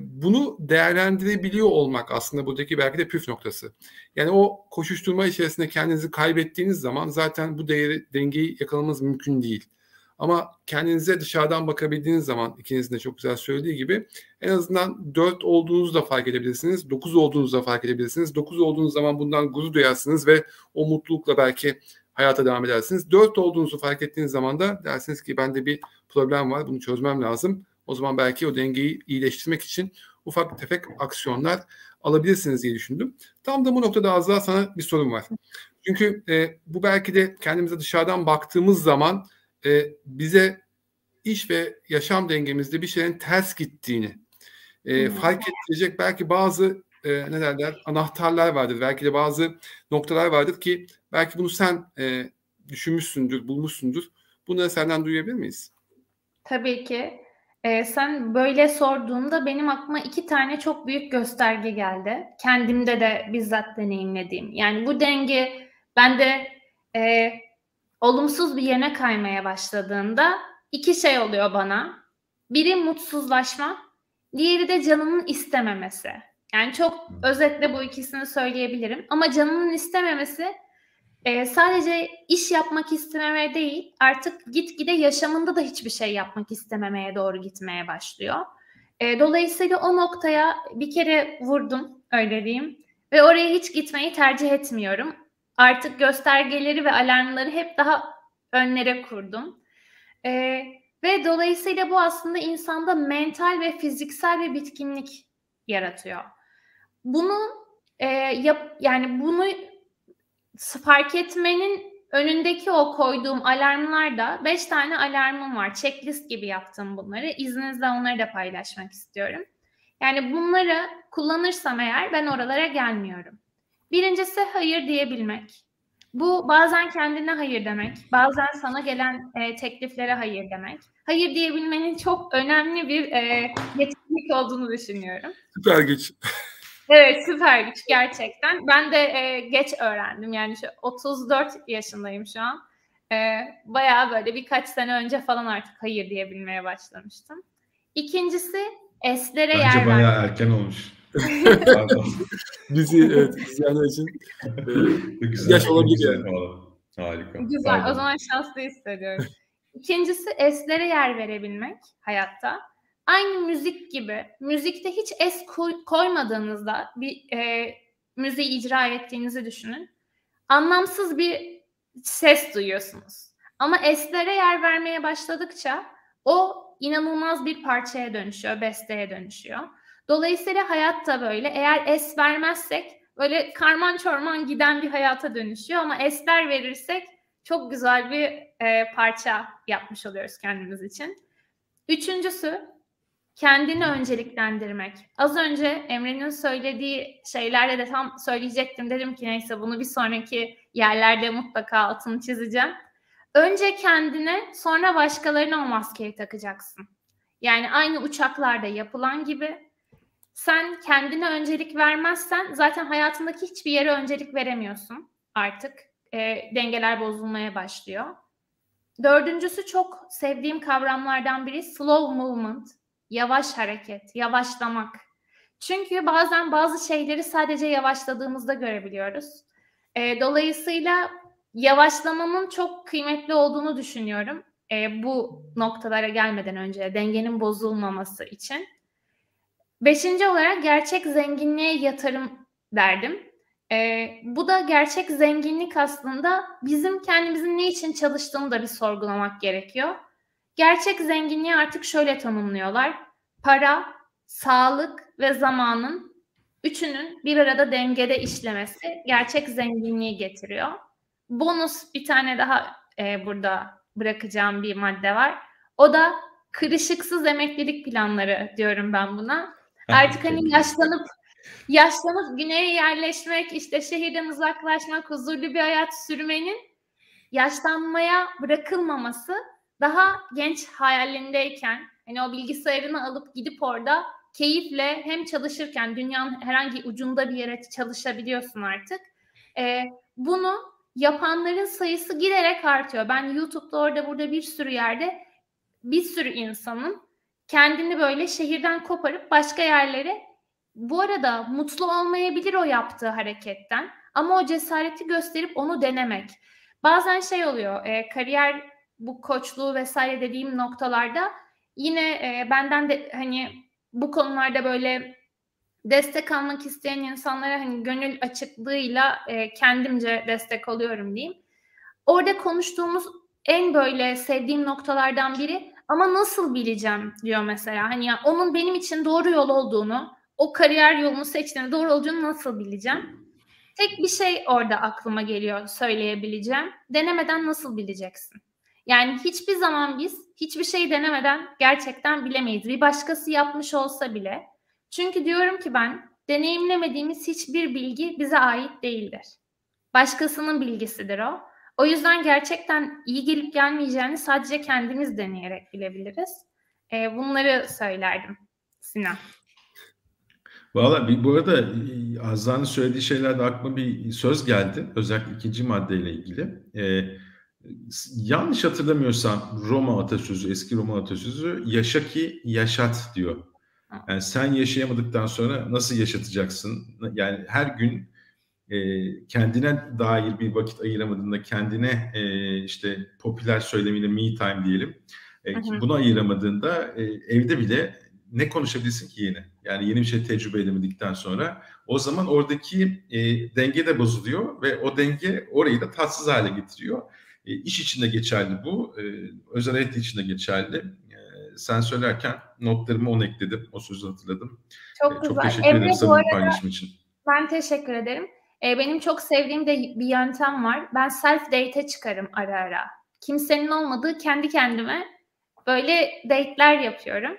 Bunu değerlendirebiliyor olmak aslında buradaki belki de püf noktası. Yani o koşuşturma içerisinde kendinizi kaybettiğiniz zaman zaten bu dengeyi yakalamanız mümkün değil. Ama kendinize dışarıdan bakabildiğiniz zaman ikinizin de çok güzel söylediği gibi en azından 4 olduğunuzu da fark edebilirsiniz. 9 olduğunuzu da fark edebilirsiniz. 9 olduğunuz zaman bundan gurur duyarsınız ve o mutlulukla belki hayata devam edersiniz. 4 olduğunuzu fark ettiğiniz zaman da dersiniz ki bende bir problem var, bunu çözmem lazım. O zaman belki o dengeyi iyileştirmek için ufak tefek aksiyonlar alabilirsiniz diye düşündüm. Tam da bu noktada az daha sana bir sorum var. Çünkü bu belki de kendimize dışarıdan baktığımız zaman bize iş ve yaşam dengemizde bir şeyin ters gittiğini fark ettirecek belki bazı anahtarlar vardır. Belki de bazı noktalar vardır ki belki bunu sen düşünmüşsündür, bulmuşsundur. Bunları senden duyabilir miyiz? Tabii ki. Sen böyle sorduğunda benim aklıma 2 tane çok büyük gösterge geldi. Kendimde de bizzat deneyimlediğim. Yani bu denge bende olumsuz bir yerine kaymaya başladığında 2 şey oluyor bana. Biri mutsuzlaşma, diğeri de canımın istememesi. Yani çok özetle bu ikisini söyleyebilirim. Ama canımın istememesi sadece iş yapmak istememeye değil, artık gitgide yaşamında da hiçbir şey yapmak istememeye doğru gitmeye başlıyor. Dolayısıyla o noktaya bir kere vurdum, öyle diyeyim. Ve oraya hiç gitmeyi tercih etmiyorum. Artık göstergeleri ve alarmları hep daha önlere kurdum. Ve dolayısıyla bu aslında insanda mental ve fiziksel bir bitkinlik yaratıyor. Bunu fark etmenin önündeki o koyduğum alarmlarda 5 tane alarmım var. Checklist gibi yaptım bunları. İzninizle onları da paylaşmak istiyorum. Yani bunları kullanırsam eğer ben oralara gelmiyorum. Birincisi hayır diyebilmek. Bu bazen kendine hayır demek, bazen sana gelen tekliflere hayır demek. Hayır diyebilmenin çok önemli bir yetkinlik olduğunu düşünüyorum. Süper güç. Evet, süper güç gerçekten. Ben de geç öğrendim. Yani 34 yaşındayım şu an. Bayağı böyle birkaç sene önce falan artık hayır diyebilmeye başlamıştım. İkincisi eslere yer vermek. Bence bayağı erken olmuş. Bizi evet izleyenler için yaş olabilir yani. Harika. Güzel. Aynen. O zaman şanslı hissediyorum. İkincisi eslere yer verebilmek hayatta. Aynı müzik gibi. Müzikte hiç es koymadığınızda bir müziği icra ettiğinizi düşünün. Anlamsız bir ses duyuyorsunuz. Ama eslere yer vermeye başladıkça o inanılmaz bir parçaya dönüşüyor, besteye dönüşüyor. Dolayısıyla hayatta böyle eğer es vermezsek böyle karman çorman giden bir hayata dönüşüyor ama esler verirsek çok güzel bir parça yapmış oluyoruz kendimiz için. Üçüncüsü kendini önceliklendirmek. Az önce Emre'nin söylediği şeylerle de tam söyleyecektim. Dedim ki neyse bunu bir sonraki yerlerde mutlaka altını çizeceğim. Önce kendine sonra başkalarına o maskeyi takacaksın. Yani aynı uçaklarda yapılan gibi. Sen kendine öncelik vermezsen zaten hayatındaki hiçbir yere öncelik veremiyorsun artık. Dengeler bozulmaya başlıyor. Dördüncüsü çok sevdiğim kavramlardan biri slow movement, yavaş hareket, yavaşlamak. Çünkü bazen bazı şeyleri sadece yavaşladığımızda görebiliyoruz. Dolayısıyla yavaşlamanın çok kıymetli olduğunu düşünüyorum. Bu noktalara gelmeden önce dengenin bozulmaması için. 5. olarak gerçek zenginliğe yatırım derdim. Bu da gerçek zenginlik aslında bizim kendimizin ne için çalıştığını da bir sorgulamak gerekiyor. Gerçek zenginliği artık şöyle tanımlıyorlar. Para, sağlık ve zamanın üçünün bir arada dengede işlemesi gerçek zenginliği getiriyor. Bonus bir tane daha burada bırakacağım bir madde var. O da kırışıksız emeklilik planları diyorum ben buna. Artık hani yaşlanıp güneye yerleşmek, işte şehirden uzaklaşmak, huzurlu bir hayat sürmenin yaşlanmaya bırakılmaması daha genç hayalindeyken hani o bilgisayarını alıp gidip orada keyifle hem çalışırken dünyanın herhangi ucunda bir yere çalışabiliyorsun artık. Bunu yapanların sayısı giderek artıyor. Ben YouTube'da orada burada bir sürü yerde bir sürü insanın kendini böyle şehirden koparıp başka yerlere bu arada mutlu olmayabilir o yaptığı hareketten ama o cesareti gösterip onu denemek. Bazen şey oluyor kariyer bu koçluğu vesaire dediğim noktalarda yine benden de hani bu konularda böyle destek almak isteyen insanlara hani gönül açıklığıyla kendimce destek alıyorum diyeyim. Orada konuştuğumuz en böyle sevdiğim noktalardan biri ama nasıl bileceğim diyor mesela. Hani ya onun benim için doğru yol olduğunu, o kariyer yolunu seçtiğini doğru olduğunu nasıl bileceğim? Tek bir şey orada aklıma geliyor söyleyebileceğim. Denemeden nasıl bileceksin? Yani hiçbir zaman biz hiçbir şeyi denemeden gerçekten bilemeyiz. Bir başkası yapmış olsa bile. Çünkü diyorum ki ben deneyimlemediğimiz hiçbir bilgi bize ait değildir. Başkasının bilgisidir o. O yüzden gerçekten iyi gelip gelmeyeceğini sadece kendimiz deneyerek bilebiliriz. Bunları söylerdim Sinan. Valla bu arada Azra'nın söylediği şeylerde aklıma bir söz geldi. Özellikle 2. maddeyle ilgili. Yanlış hatırlamıyorsam eski Roma atasözü yaşa ki yaşat diyor. Yani sen yaşayamadıktan sonra nasıl yaşatacaksın? Yani her gün kendine dair bir vakit ayıramadığında kendine işte popüler söylemiyle me time diyelim. Bunu ayıramadığında evde bile ne konuşabilirsin ki yeni? Yani yeni bir şey tecrübe edemedikten sonra o zaman oradaki denge de bozuluyor ve o denge orayı da tatsız hale getiriyor. İş içinde geçerli bu. Özel hayat içinde geçerli. Sen söylerken notlarımı ona ekledim. O sözü hatırladım. Çok güzel. Çok teşekkür ederim sana paylaşım için. Ben teşekkür ederim. Benim çok sevdiğim de bir yöntem var. Ben self date'e çıkarım ara ara. Kimsenin olmadığı kendi kendime böyle date'ler yapıyorum.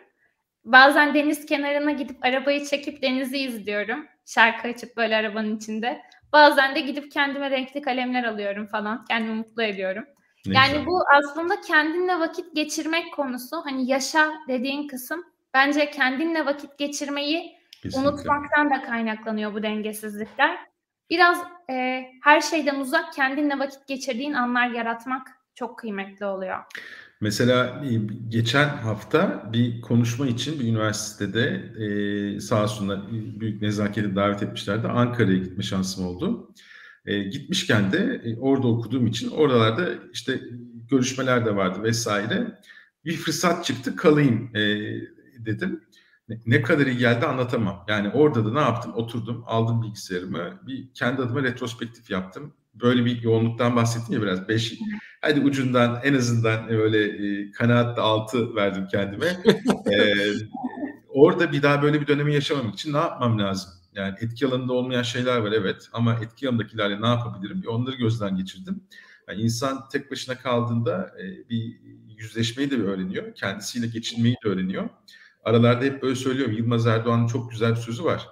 Bazen deniz kenarına gidip arabayı çekip denizi izliyorum. Şarkı açıp böyle arabanın içinde. Bazen de gidip kendime renkli kalemler alıyorum falan. Kendimi mutlu ediyorum. Ne yani güzel. Bu aslında kendinle vakit geçirmek konusu. Hani yaşa dediğin kısım. Bence kendinle vakit geçirmeyi kesinlikle unutmaktan da kaynaklanıyor bu dengesizlikler. Biraz her şeyden uzak kendinle vakit geçirdiğin anlar yaratmak çok kıymetli oluyor. Mesela geçen hafta bir konuşma için bir üniversitede sağ olsunlar büyük nezaketi davet etmişlerdi. Ankara'ya gitme şansım oldu. Gitmişken de orada okuduğum için oralarda işte görüşmeler de vardı vesaire. Bir fırsat çıktı kalayım dedim. Ne kadar iyi geldi anlatamam. Yani orada da ne yaptım? Oturdum, aldım bilgisayarımı, bir kendi adıma retrospektif yaptım. Böyle bir yoğunluktan bahsettim ya biraz. Beş, hadi ucundan en azından böyle kanaatle 6 verdim kendime. Orada bir daha böyle bir dönemi yaşamamak için ne yapmam lazım? Yani etki alanında olmayan şeyler var evet ama etki alanındakilerle ne yapabilirim? Onları gözden geçirdim. Yani insan tek başına kaldığında bir yüzleşmeyi de öğreniyor. Kendisiyle geçinmeyi de öğreniyor. Aralarda hep böyle söylüyorum. Yılmaz Erdoğan'ın çok güzel bir sözü var.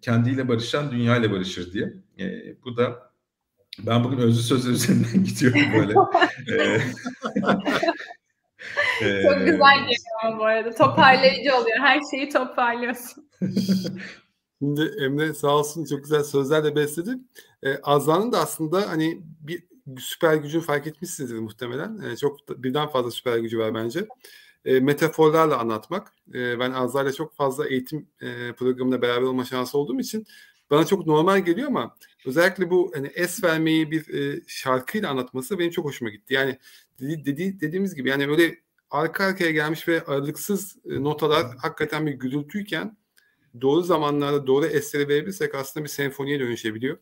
Kendiyle barışan dünyayla barışır diye. Bu da ben bugün özlü sözler üzerinden gidiyorum böyle. Çok güzel geliyor bu arada. Toparlayıcı oluyor. Her şeyi toparlıyorsun. Şimdi Emre sağ olsun çok güzel sözlerle besledim. Azra'nın da aslında hani bir süper gücü fark etmişsinizdir muhtemelen. Çok birden fazla süper gücü var bence. Metaforlarla anlatmak. Ben Azra'yla çok fazla eğitim programında beraber olma şansı olduğum için bana çok normal geliyor ama özellikle bu hani es vermeyi bir şarkıyla anlatması benim çok hoşuma gitti. Yani dediğimiz gibi yani böyle arka arkaya gelmiş ve aralıksız notalar hakikaten bir gürültüyken doğru zamanlarda doğru esleri verebilirsek aslında bir senfoniye dönüşebiliyor.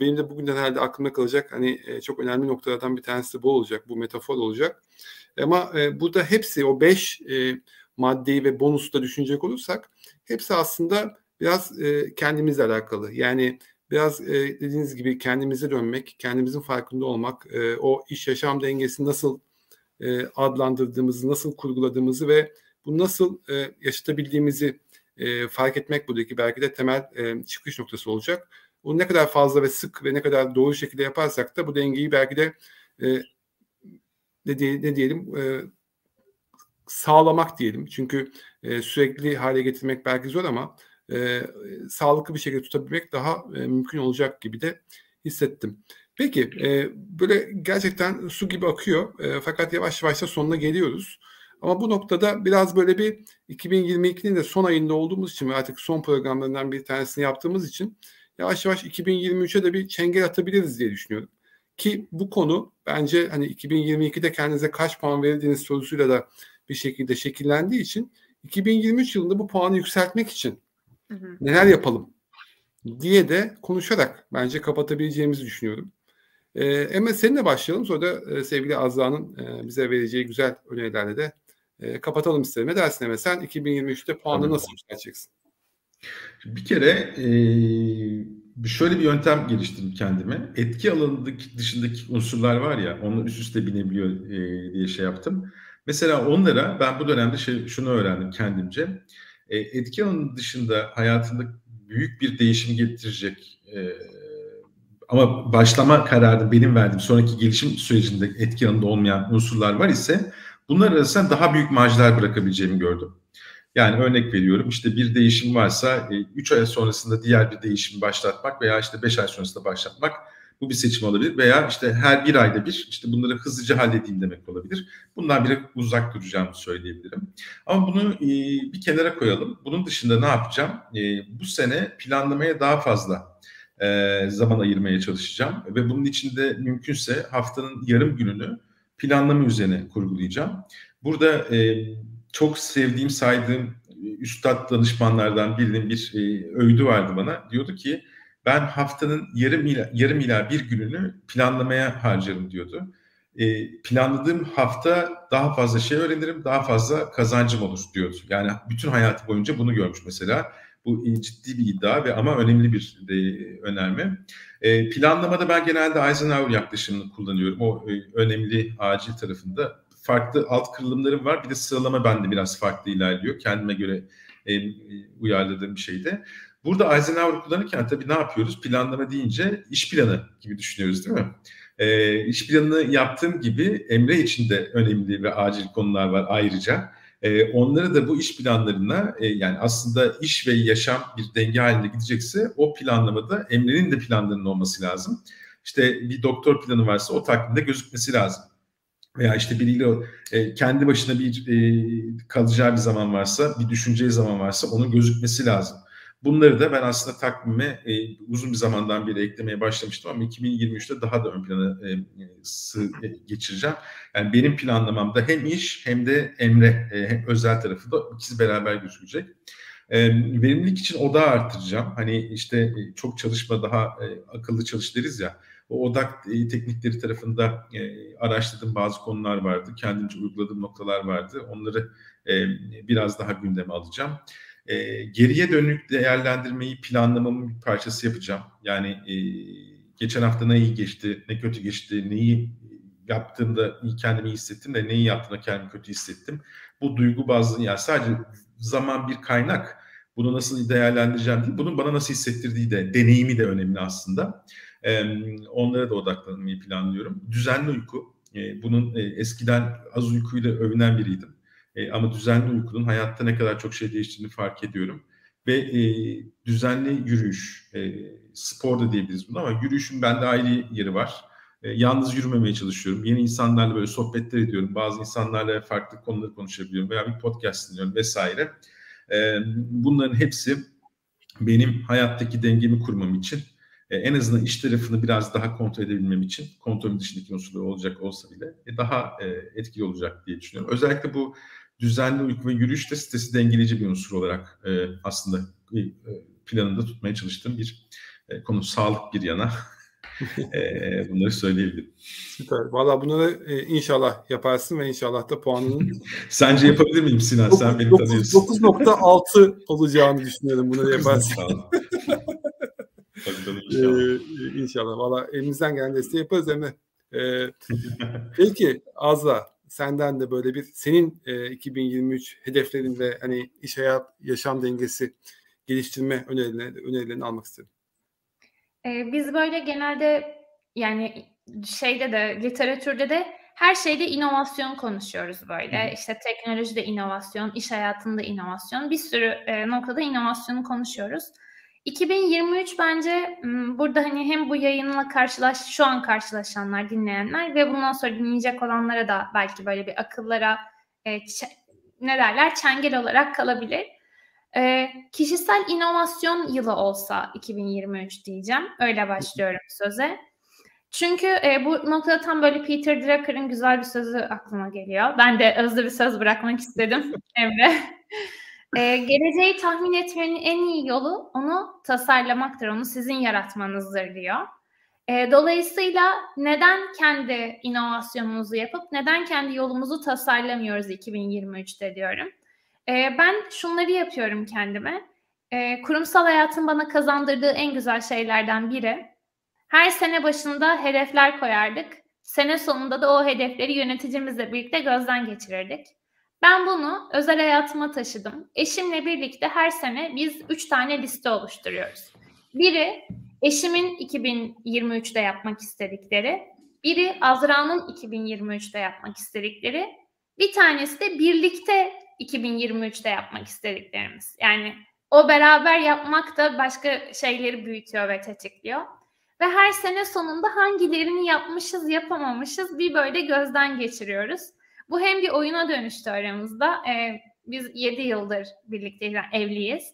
Benim de bugünden herhalde aklımda kalacak hani çok önemli noktalardan bir tanesi bu olacak. Bu metafor olacak. Ama burada hepsi o 5 maddeyi ve bonusu da düşünecek olursak hepsi aslında biraz kendimizle alakalı. Yani biraz dediğiniz gibi kendimize dönmek, kendimizin farkında olmak, o iş yaşam dengesini nasıl adlandırdığımızı, nasıl kurguladığımızı ve bunu nasıl yaşatabildiğimizi fark etmek buradaki belki de temel çıkış noktası olacak. Bunu ne kadar fazla ve sık ve ne kadar doğru şekilde yaparsak da bu dengeyi belki de sağlamak diyelim. Çünkü sürekli hale getirmek belki zor ama sağlıklı bir şekilde tutabilmek daha mümkün olacak gibi de hissettim. Peki böyle gerçekten su gibi akıyor fakat yavaş yavaş da sonuna geliyoruz. Ama bu noktada biraz böyle bir 2022'nin de son ayında olduğumuz için ve artık son programlarından bir tanesini yaptığımız için yavaş yavaş 2023'e de bir çengel atabiliriz diye düşünüyorum. Ki bu konu bence hani 2022'de kendinize kaç puan verdiğiniz sorusuyla da bir şekilde şekillendiği için 2023 yılında bu puanı yükseltmek için neler yapalım diye de konuşarak bence kapatabileceğimizi düşünüyorum. Emre seninle başlayalım sonra da sevgili Azra'nın bize vereceği güzel önerilerle de kapatalım istedim. Ne dersin Emre sen 2023'te puanı nasıl yükselteceksin? Bir kere şöyle bir yöntem geliştirdim kendime. Etki alanındaki dışındaki unsurlar var ya onlar üst üste binebiliyor diye şey yaptım. Mesela onlara ben bu dönemde şunu öğrendim kendimce. Etki alanının dışında hayatında büyük bir değişim getirecek ama başlama kararı benim verdiğim sonraki gelişim sürecinde etki alanında olmayan unsurlar var ise bunlar arasında daha büyük marjlar bırakabileceğimi gördüm. Yani örnek veriyorum işte bir değişim varsa 3 ay sonrasında diğer bir değişimi başlatmak veya işte 5 ay sonrasında başlatmak bu bir seçim olabilir veya işte her bir ayda bir işte bunları hızlıca halledeyim demek olabilir. Bundan biraz uzak duracağımı söyleyebilirim. Ama bunu bir kenara koyalım. Bunun dışında ne yapacağım? Bu sene planlamaya daha fazla zaman ayırmaya çalışacağım ve bunun içinde mümkünse haftanın yarım gününü planlama üzerine kurgulayacağım. Burada çok sevdiğim, saydığım üstad danışmanlardan birinin bir öğüdü vardı bana. Diyordu ki ben haftanın yarım ila bir gününü planlamaya harcarım diyordu. Planladığım hafta daha fazla şey öğrenirim, daha fazla kazancım olur diyordu. Yani bütün hayatı boyunca bunu görmüş mesela. Bu ciddi bir iddia ve ama önemli bir önerme. Planlamada ben genelde Eisenhower yaklaşımını kullanıyorum. O önemli acil tarafında. Farklı alt kırılımlarım var. Bir de sıralama bende biraz farklı ilerliyor. Kendime göre uyarladığım bir şeyde. Burada Eisenhower kullanırken tabii ne yapıyoruz? Planlama deyince iş planı gibi düşünüyoruz değil mi? İş planını yaptığım gibi Emre için de önemli ve acil konular var ayrıca. Onları da bu iş planlarına yani aslında iş ve yaşam bir denge halinde gidecekse o planlamada Emre'nin de planlarının olması lazım. İşte bir doktor planı varsa o takvimde gözükmesi lazım. Veya işte biriyle kendi başına bir kalacağı bir zaman varsa, bir düşüneceği zaman varsa onun gözükmesi lazım. Bunları da ben aslında takvime uzun bir zamandan beri eklemeye başlamıştım ama 2023'te daha da ön plana geçireceğim. Yani benim planlamamda hem iş hem de Emre hem özel tarafı da ikisi beraber gözükecek. Verimlilik için odağı artıracağım. Hani işte çok çalışma daha akıllı çalış deriz ya. O odak teknikleri tarafında araştırdığım bazı konular vardı. Kendimce uyguladığım noktalar vardı. Onları biraz daha gündeme alacağım. Geriye dönük değerlendirmeyi planlamamın bir parçası yapacağım. Yani geçen hafta ne iyi geçti, ne kötü geçti, neyi yaptığımda kendimi iyi hissettim de neyi yaptığımda kendimi kötü hissettim. Bu duygu bazlı, yani sadece zaman bir kaynak. Bunu nasıl değerlendireceğim değil, bunun bana nasıl hissettirdiği de, deneyimi de önemli aslında. Onlara da odaklanmayı planlıyorum. Düzenli uyku. Bunun eskiden az uykuyla övünen biriydim. Ama düzenli uykunun hayatta ne kadar çok şey değiştiğini fark ediyorum. Ve düzenli yürüyüş, spor da diyebiliriz bunu ama yürüyüşün bende ayrı yeri var. Yalnız yürümemeye çalışıyorum. Yeni insanlarla böyle sohbetler ediyorum. Bazı insanlarla farklı konuları konuşabiliyorum veya bir podcast dinliyorum vesaire. Bunların hepsi benim hayattaki dengemi kurmam için, en azından iş tarafını biraz daha kontrol edebilmem için, kontrolün dışındaki unsurlar olacak olsa bile daha etkili olacak diye düşünüyorum. Özellikle bu düzenli uyku ve yürüyüş de stresi dengeleyici bir unsur olarak aslında planında tutmaya çalıştığım bir konu. Sağlık bir yana bunları söyleyebilirim. Süper. Valla bunları inşallah yaparsın ve inşallah da puanının... Sence yapabilir miyim Sinan? Sen beni tanıyorsun. 9.6 olacağını düşünüyorum bunları yaparsın. İnşallah. Valla elimizden gelen desteği yaparız Emre. Peki Azra, senden de böyle bir senin 2023 hedeflerin ve hani iş hayat yaşam dengesi geliştirme önerilerini almak istedim. Biz böyle genelde yani şeyde de literatürde de her şeyde inovasyon konuşuyoruz böyle. İşte teknolojide inovasyon, iş hayatında inovasyon, bir sürü noktada inovasyonu konuşuyoruz. 2023 bence burada hani hem bu yayınla şu an karşılaşanlar, dinleyenler ve bundan sonra dinleyecek olanlara da belki böyle bir akıllara çengel olarak kalabilir. Kişisel inovasyon yılı olsa 2023 diyeceğim. Öyle başlıyorum söze. Çünkü bu noktada tam böyle Peter Drucker'ın güzel bir sözü aklıma geliyor. Ben de hızlı bir söz bırakmak istedim Emre. Geleceği tahmin etmenin en iyi yolu onu tasarlamaktır, onu sizin yaratmanızdır diyor. Dolayısıyla neden kendi inovasyonumuzu yapıp neden kendi yolumuzu tasarlamıyoruz 2023'te diyorum. Ben şunları yapıyorum kendime. Kurumsal hayatın bana kazandırdığı en güzel şeylerden biri. Her sene başında hedefler koyardık. Sene sonunda da o hedefleri yöneticimizle birlikte gözden geçirirdik. Ben bunu özel hayatıma taşıdım. Eşimle birlikte her sene biz 3 tane liste oluşturuyoruz. Biri eşimin 2023'te yapmak istedikleri, biri Azra'nın 2023'te yapmak istedikleri, bir tanesi de birlikte 2023'te yapmak istediklerimiz. Yani o beraber yapmak da başka şeyleri büyütüyor ve tetikliyor. Ve her sene sonunda hangilerini yapmışız, yapamamışız bir böyle gözden geçiriyoruz. Bu hem bir oyuna dönüştü aramızda. Biz 7 yıldır birlikte evliyiz.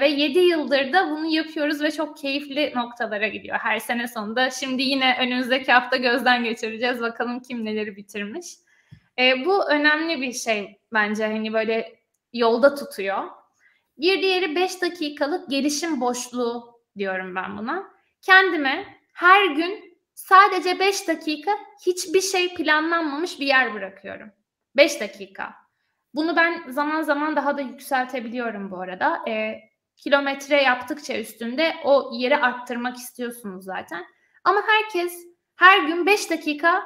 Ve 7 yıldır da bunu yapıyoruz ve çok keyifli noktalara gidiyor her sene sonunda. Şimdi yine önümüzdeki hafta gözden geçireceğiz. Bakalım kim neleri bitirmiş. Bu önemli bir şey bence. Hani böyle yolda tutuyor. Bir diğeri 5 dakikalık gelişim boşluğu diyorum ben buna. kendime her gün sadece 5 dakika hiçbir şey planlanmamış bir yer bırakıyorum. 5 dakika. Bunu ben zaman zaman daha da yükseltebiliyorum bu arada. Kilometre yaptıkça üstünde o yeri arttırmak istiyorsunuz zaten. Ama herkes her gün 5 dakika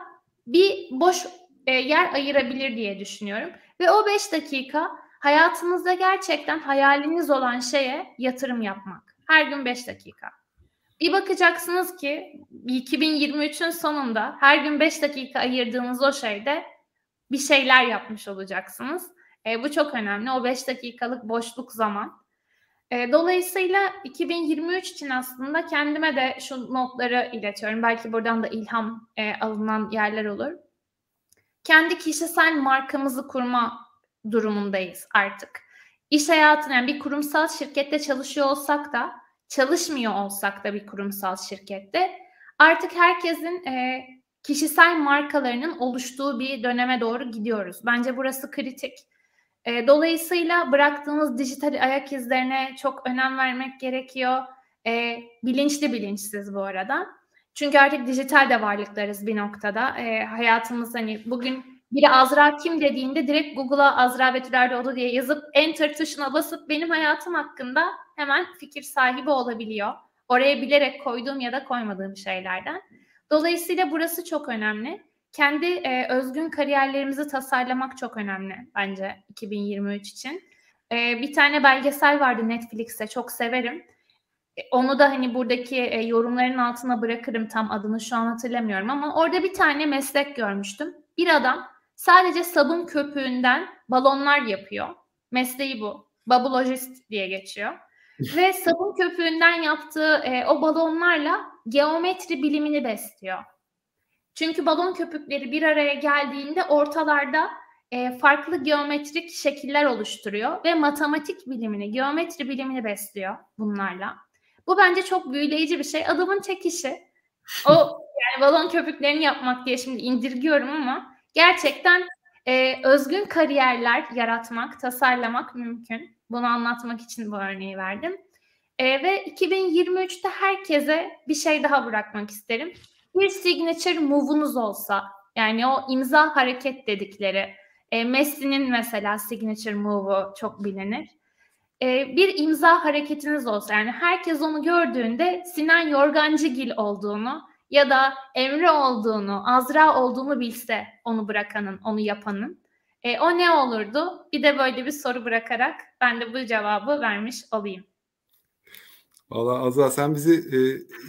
bir boş yer ayırabilir diye düşünüyorum. Ve o 5 dakika hayatınızda gerçekten hayaliniz olan şeye yatırım yapmak. Her gün 5 dakika. Bir bakacaksınız ki 2023'ün sonunda her gün 5 dakika ayırdığınız o şeyde bir şeyler yapmış olacaksınız. Bu çok önemli. O 5 dakikalık boşluk zaman. Dolayısıyla 2023 için aslında kendime de şu notları iletiyorum. Belki buradan da ilham alınan yerler olur. Kendi kişisel markamızı kurma durumundayız artık. İş hayatına, yani bir kurumsal şirkette çalışıyor olsak da, çalışmıyor olsak da bir kurumsal şirkette artık herkesin kişisel markalarının oluştuğu bir döneme doğru gidiyoruz. Bence burası kritik. Dolayısıyla bıraktığınız dijital ayak izlerine çok önem vermek gerekiyor. Bilinçli bilinçsiz bu arada. Çünkü artık dijital de varlıklarız bir noktada. Hayatımız, hani bugün biri Azra kim dediğinde direkt Google'a Azra Betül Erdoğdu diye yazıp enter tuşuna basıp benim hayatım hakkında hemen fikir sahibi olabiliyor. Oraya bilerek koyduğum ya da koymadığım şeylerden. Dolayısıyla burası çok önemli. Kendi özgün kariyerlerimizi tasarlamak çok önemli bence 2023 için. Bir tane belgesel vardı Netflix'te, çok severim. Onu da hani buradaki yorumların altına bırakırım, tam adını şu an hatırlamıyorum ama orada bir tane meslek görmüştüm. Bir adam sadece sabun köpüğünden balonlar yapıyor. Mesleği bu. Babolojist diye geçiyor. Ve sabun köpüğünden yaptığı o balonlarla geometri bilimini besliyor. Çünkü balon köpükleri bir araya geldiğinde ortalarda farklı geometrik şekiller oluşturuyor ve matematik bilimini, geometri bilimini besliyor bunlarla. Bu bence çok büyüleyici bir şey. Adamın tek işi o, yani balon köpüklerini yapmak diye şimdi indirgiyorum ama gerçekten özgün kariyerler yaratmak, tasarlamak mümkün. Bunu anlatmak için bu örneği verdim. Ve 2023'te herkese bir şey daha bırakmak isterim. Bir signature move'unuz olsa, yani o imza hareket dedikleri, Messi'nin mesela signature move'u çok bilinir. Bir imza hareketiniz olsa, yani herkes onu gördüğünde Sinan Yorgancıgil olduğunu ya da Emre olduğunu, Azra olduğunu bilse onu bırakanın, onu yapanın. O ne olurdu? Bir de böyle bir soru bırakarak ben de bu cevabı vermiş olayım. Valla Azra sen bizi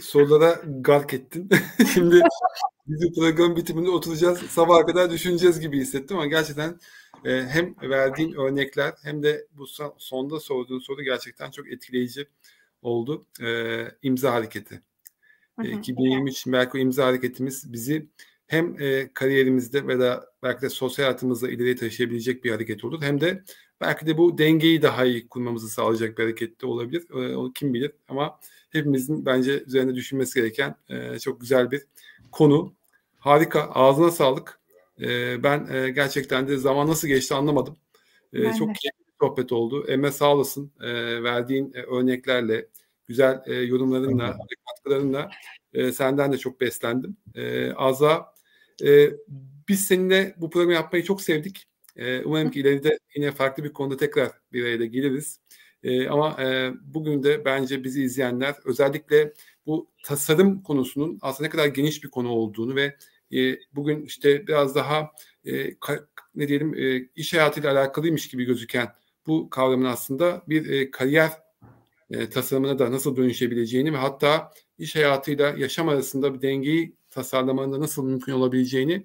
sorulara gark ettin. Şimdi bizim program bitiminde oturacağız, sabaha kadar düşüneceğiz gibi hissettim ama gerçekten hem verdiğin örnekler hem de bu sonda sorduğun soru gerçekten çok etkileyici oldu. İmza hareketi. 2023 belki o imza hareketimiz bizi hem kariyerimizde ve de belki de sosyal hayatımızda ileriye taşıyabilecek bir hareket olur. Hem de belki de bu dengeyi daha iyi kurmamızı sağlayacak bir hareket de olabilir. O kim bilir ama hepimizin bence üzerinde düşünmesi gereken çok güzel bir konu. Harika. Ağzına sağlık. Ben gerçekten de zaman nasıl geçti anlamadım. Çok keyifli bir sohbet oldu. Emre sağ olasın. Verdiğin örneklerle, güzel yorumlarınla, katkılarınla senden de çok beslendim. Azra, biz seninle bu programı yapmayı çok sevdik. Umarım ki ileride yine farklı bir konuda tekrar bir araya geliriz. Ama bugün de bence bizi izleyenler özellikle bu tasarım konusunun aslında ne kadar geniş bir konu olduğunu ve bugün işte biraz daha iş hayatıyla alakalıymış gibi gözüken bu kavramın aslında bir kariyer tasarımına da nasıl dönüşebileceğini ve hatta iş hayatıyla yaşam arasında bir dengeyi tasarlamanın da nasıl mümkün olabileceğini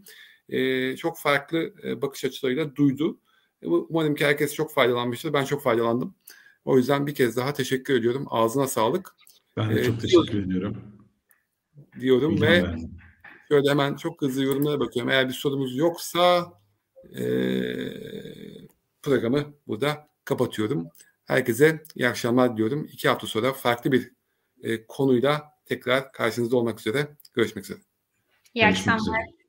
çok farklı bakış açılarıyla duydu. Umarım ki herkes çok faydalanmıştır. Ben çok faydalandım. O yüzden bir kez daha teşekkür ediyorum. Ağzına sağlık. Ben de çok teşekkür ediyorum. Diyorum bilmiyorum ve ben. Şöyle hemen çok hızlı yorumlara bakıyorum. Eğer bir sorumuz yoksa programı burada kapatıyorum. Herkese iyi akşamlar diliyorum. 2 hafta sonra farklı bir konuyla tekrar karşınızda olmak üzere. Görüşmek üzere. İyi akşamlar.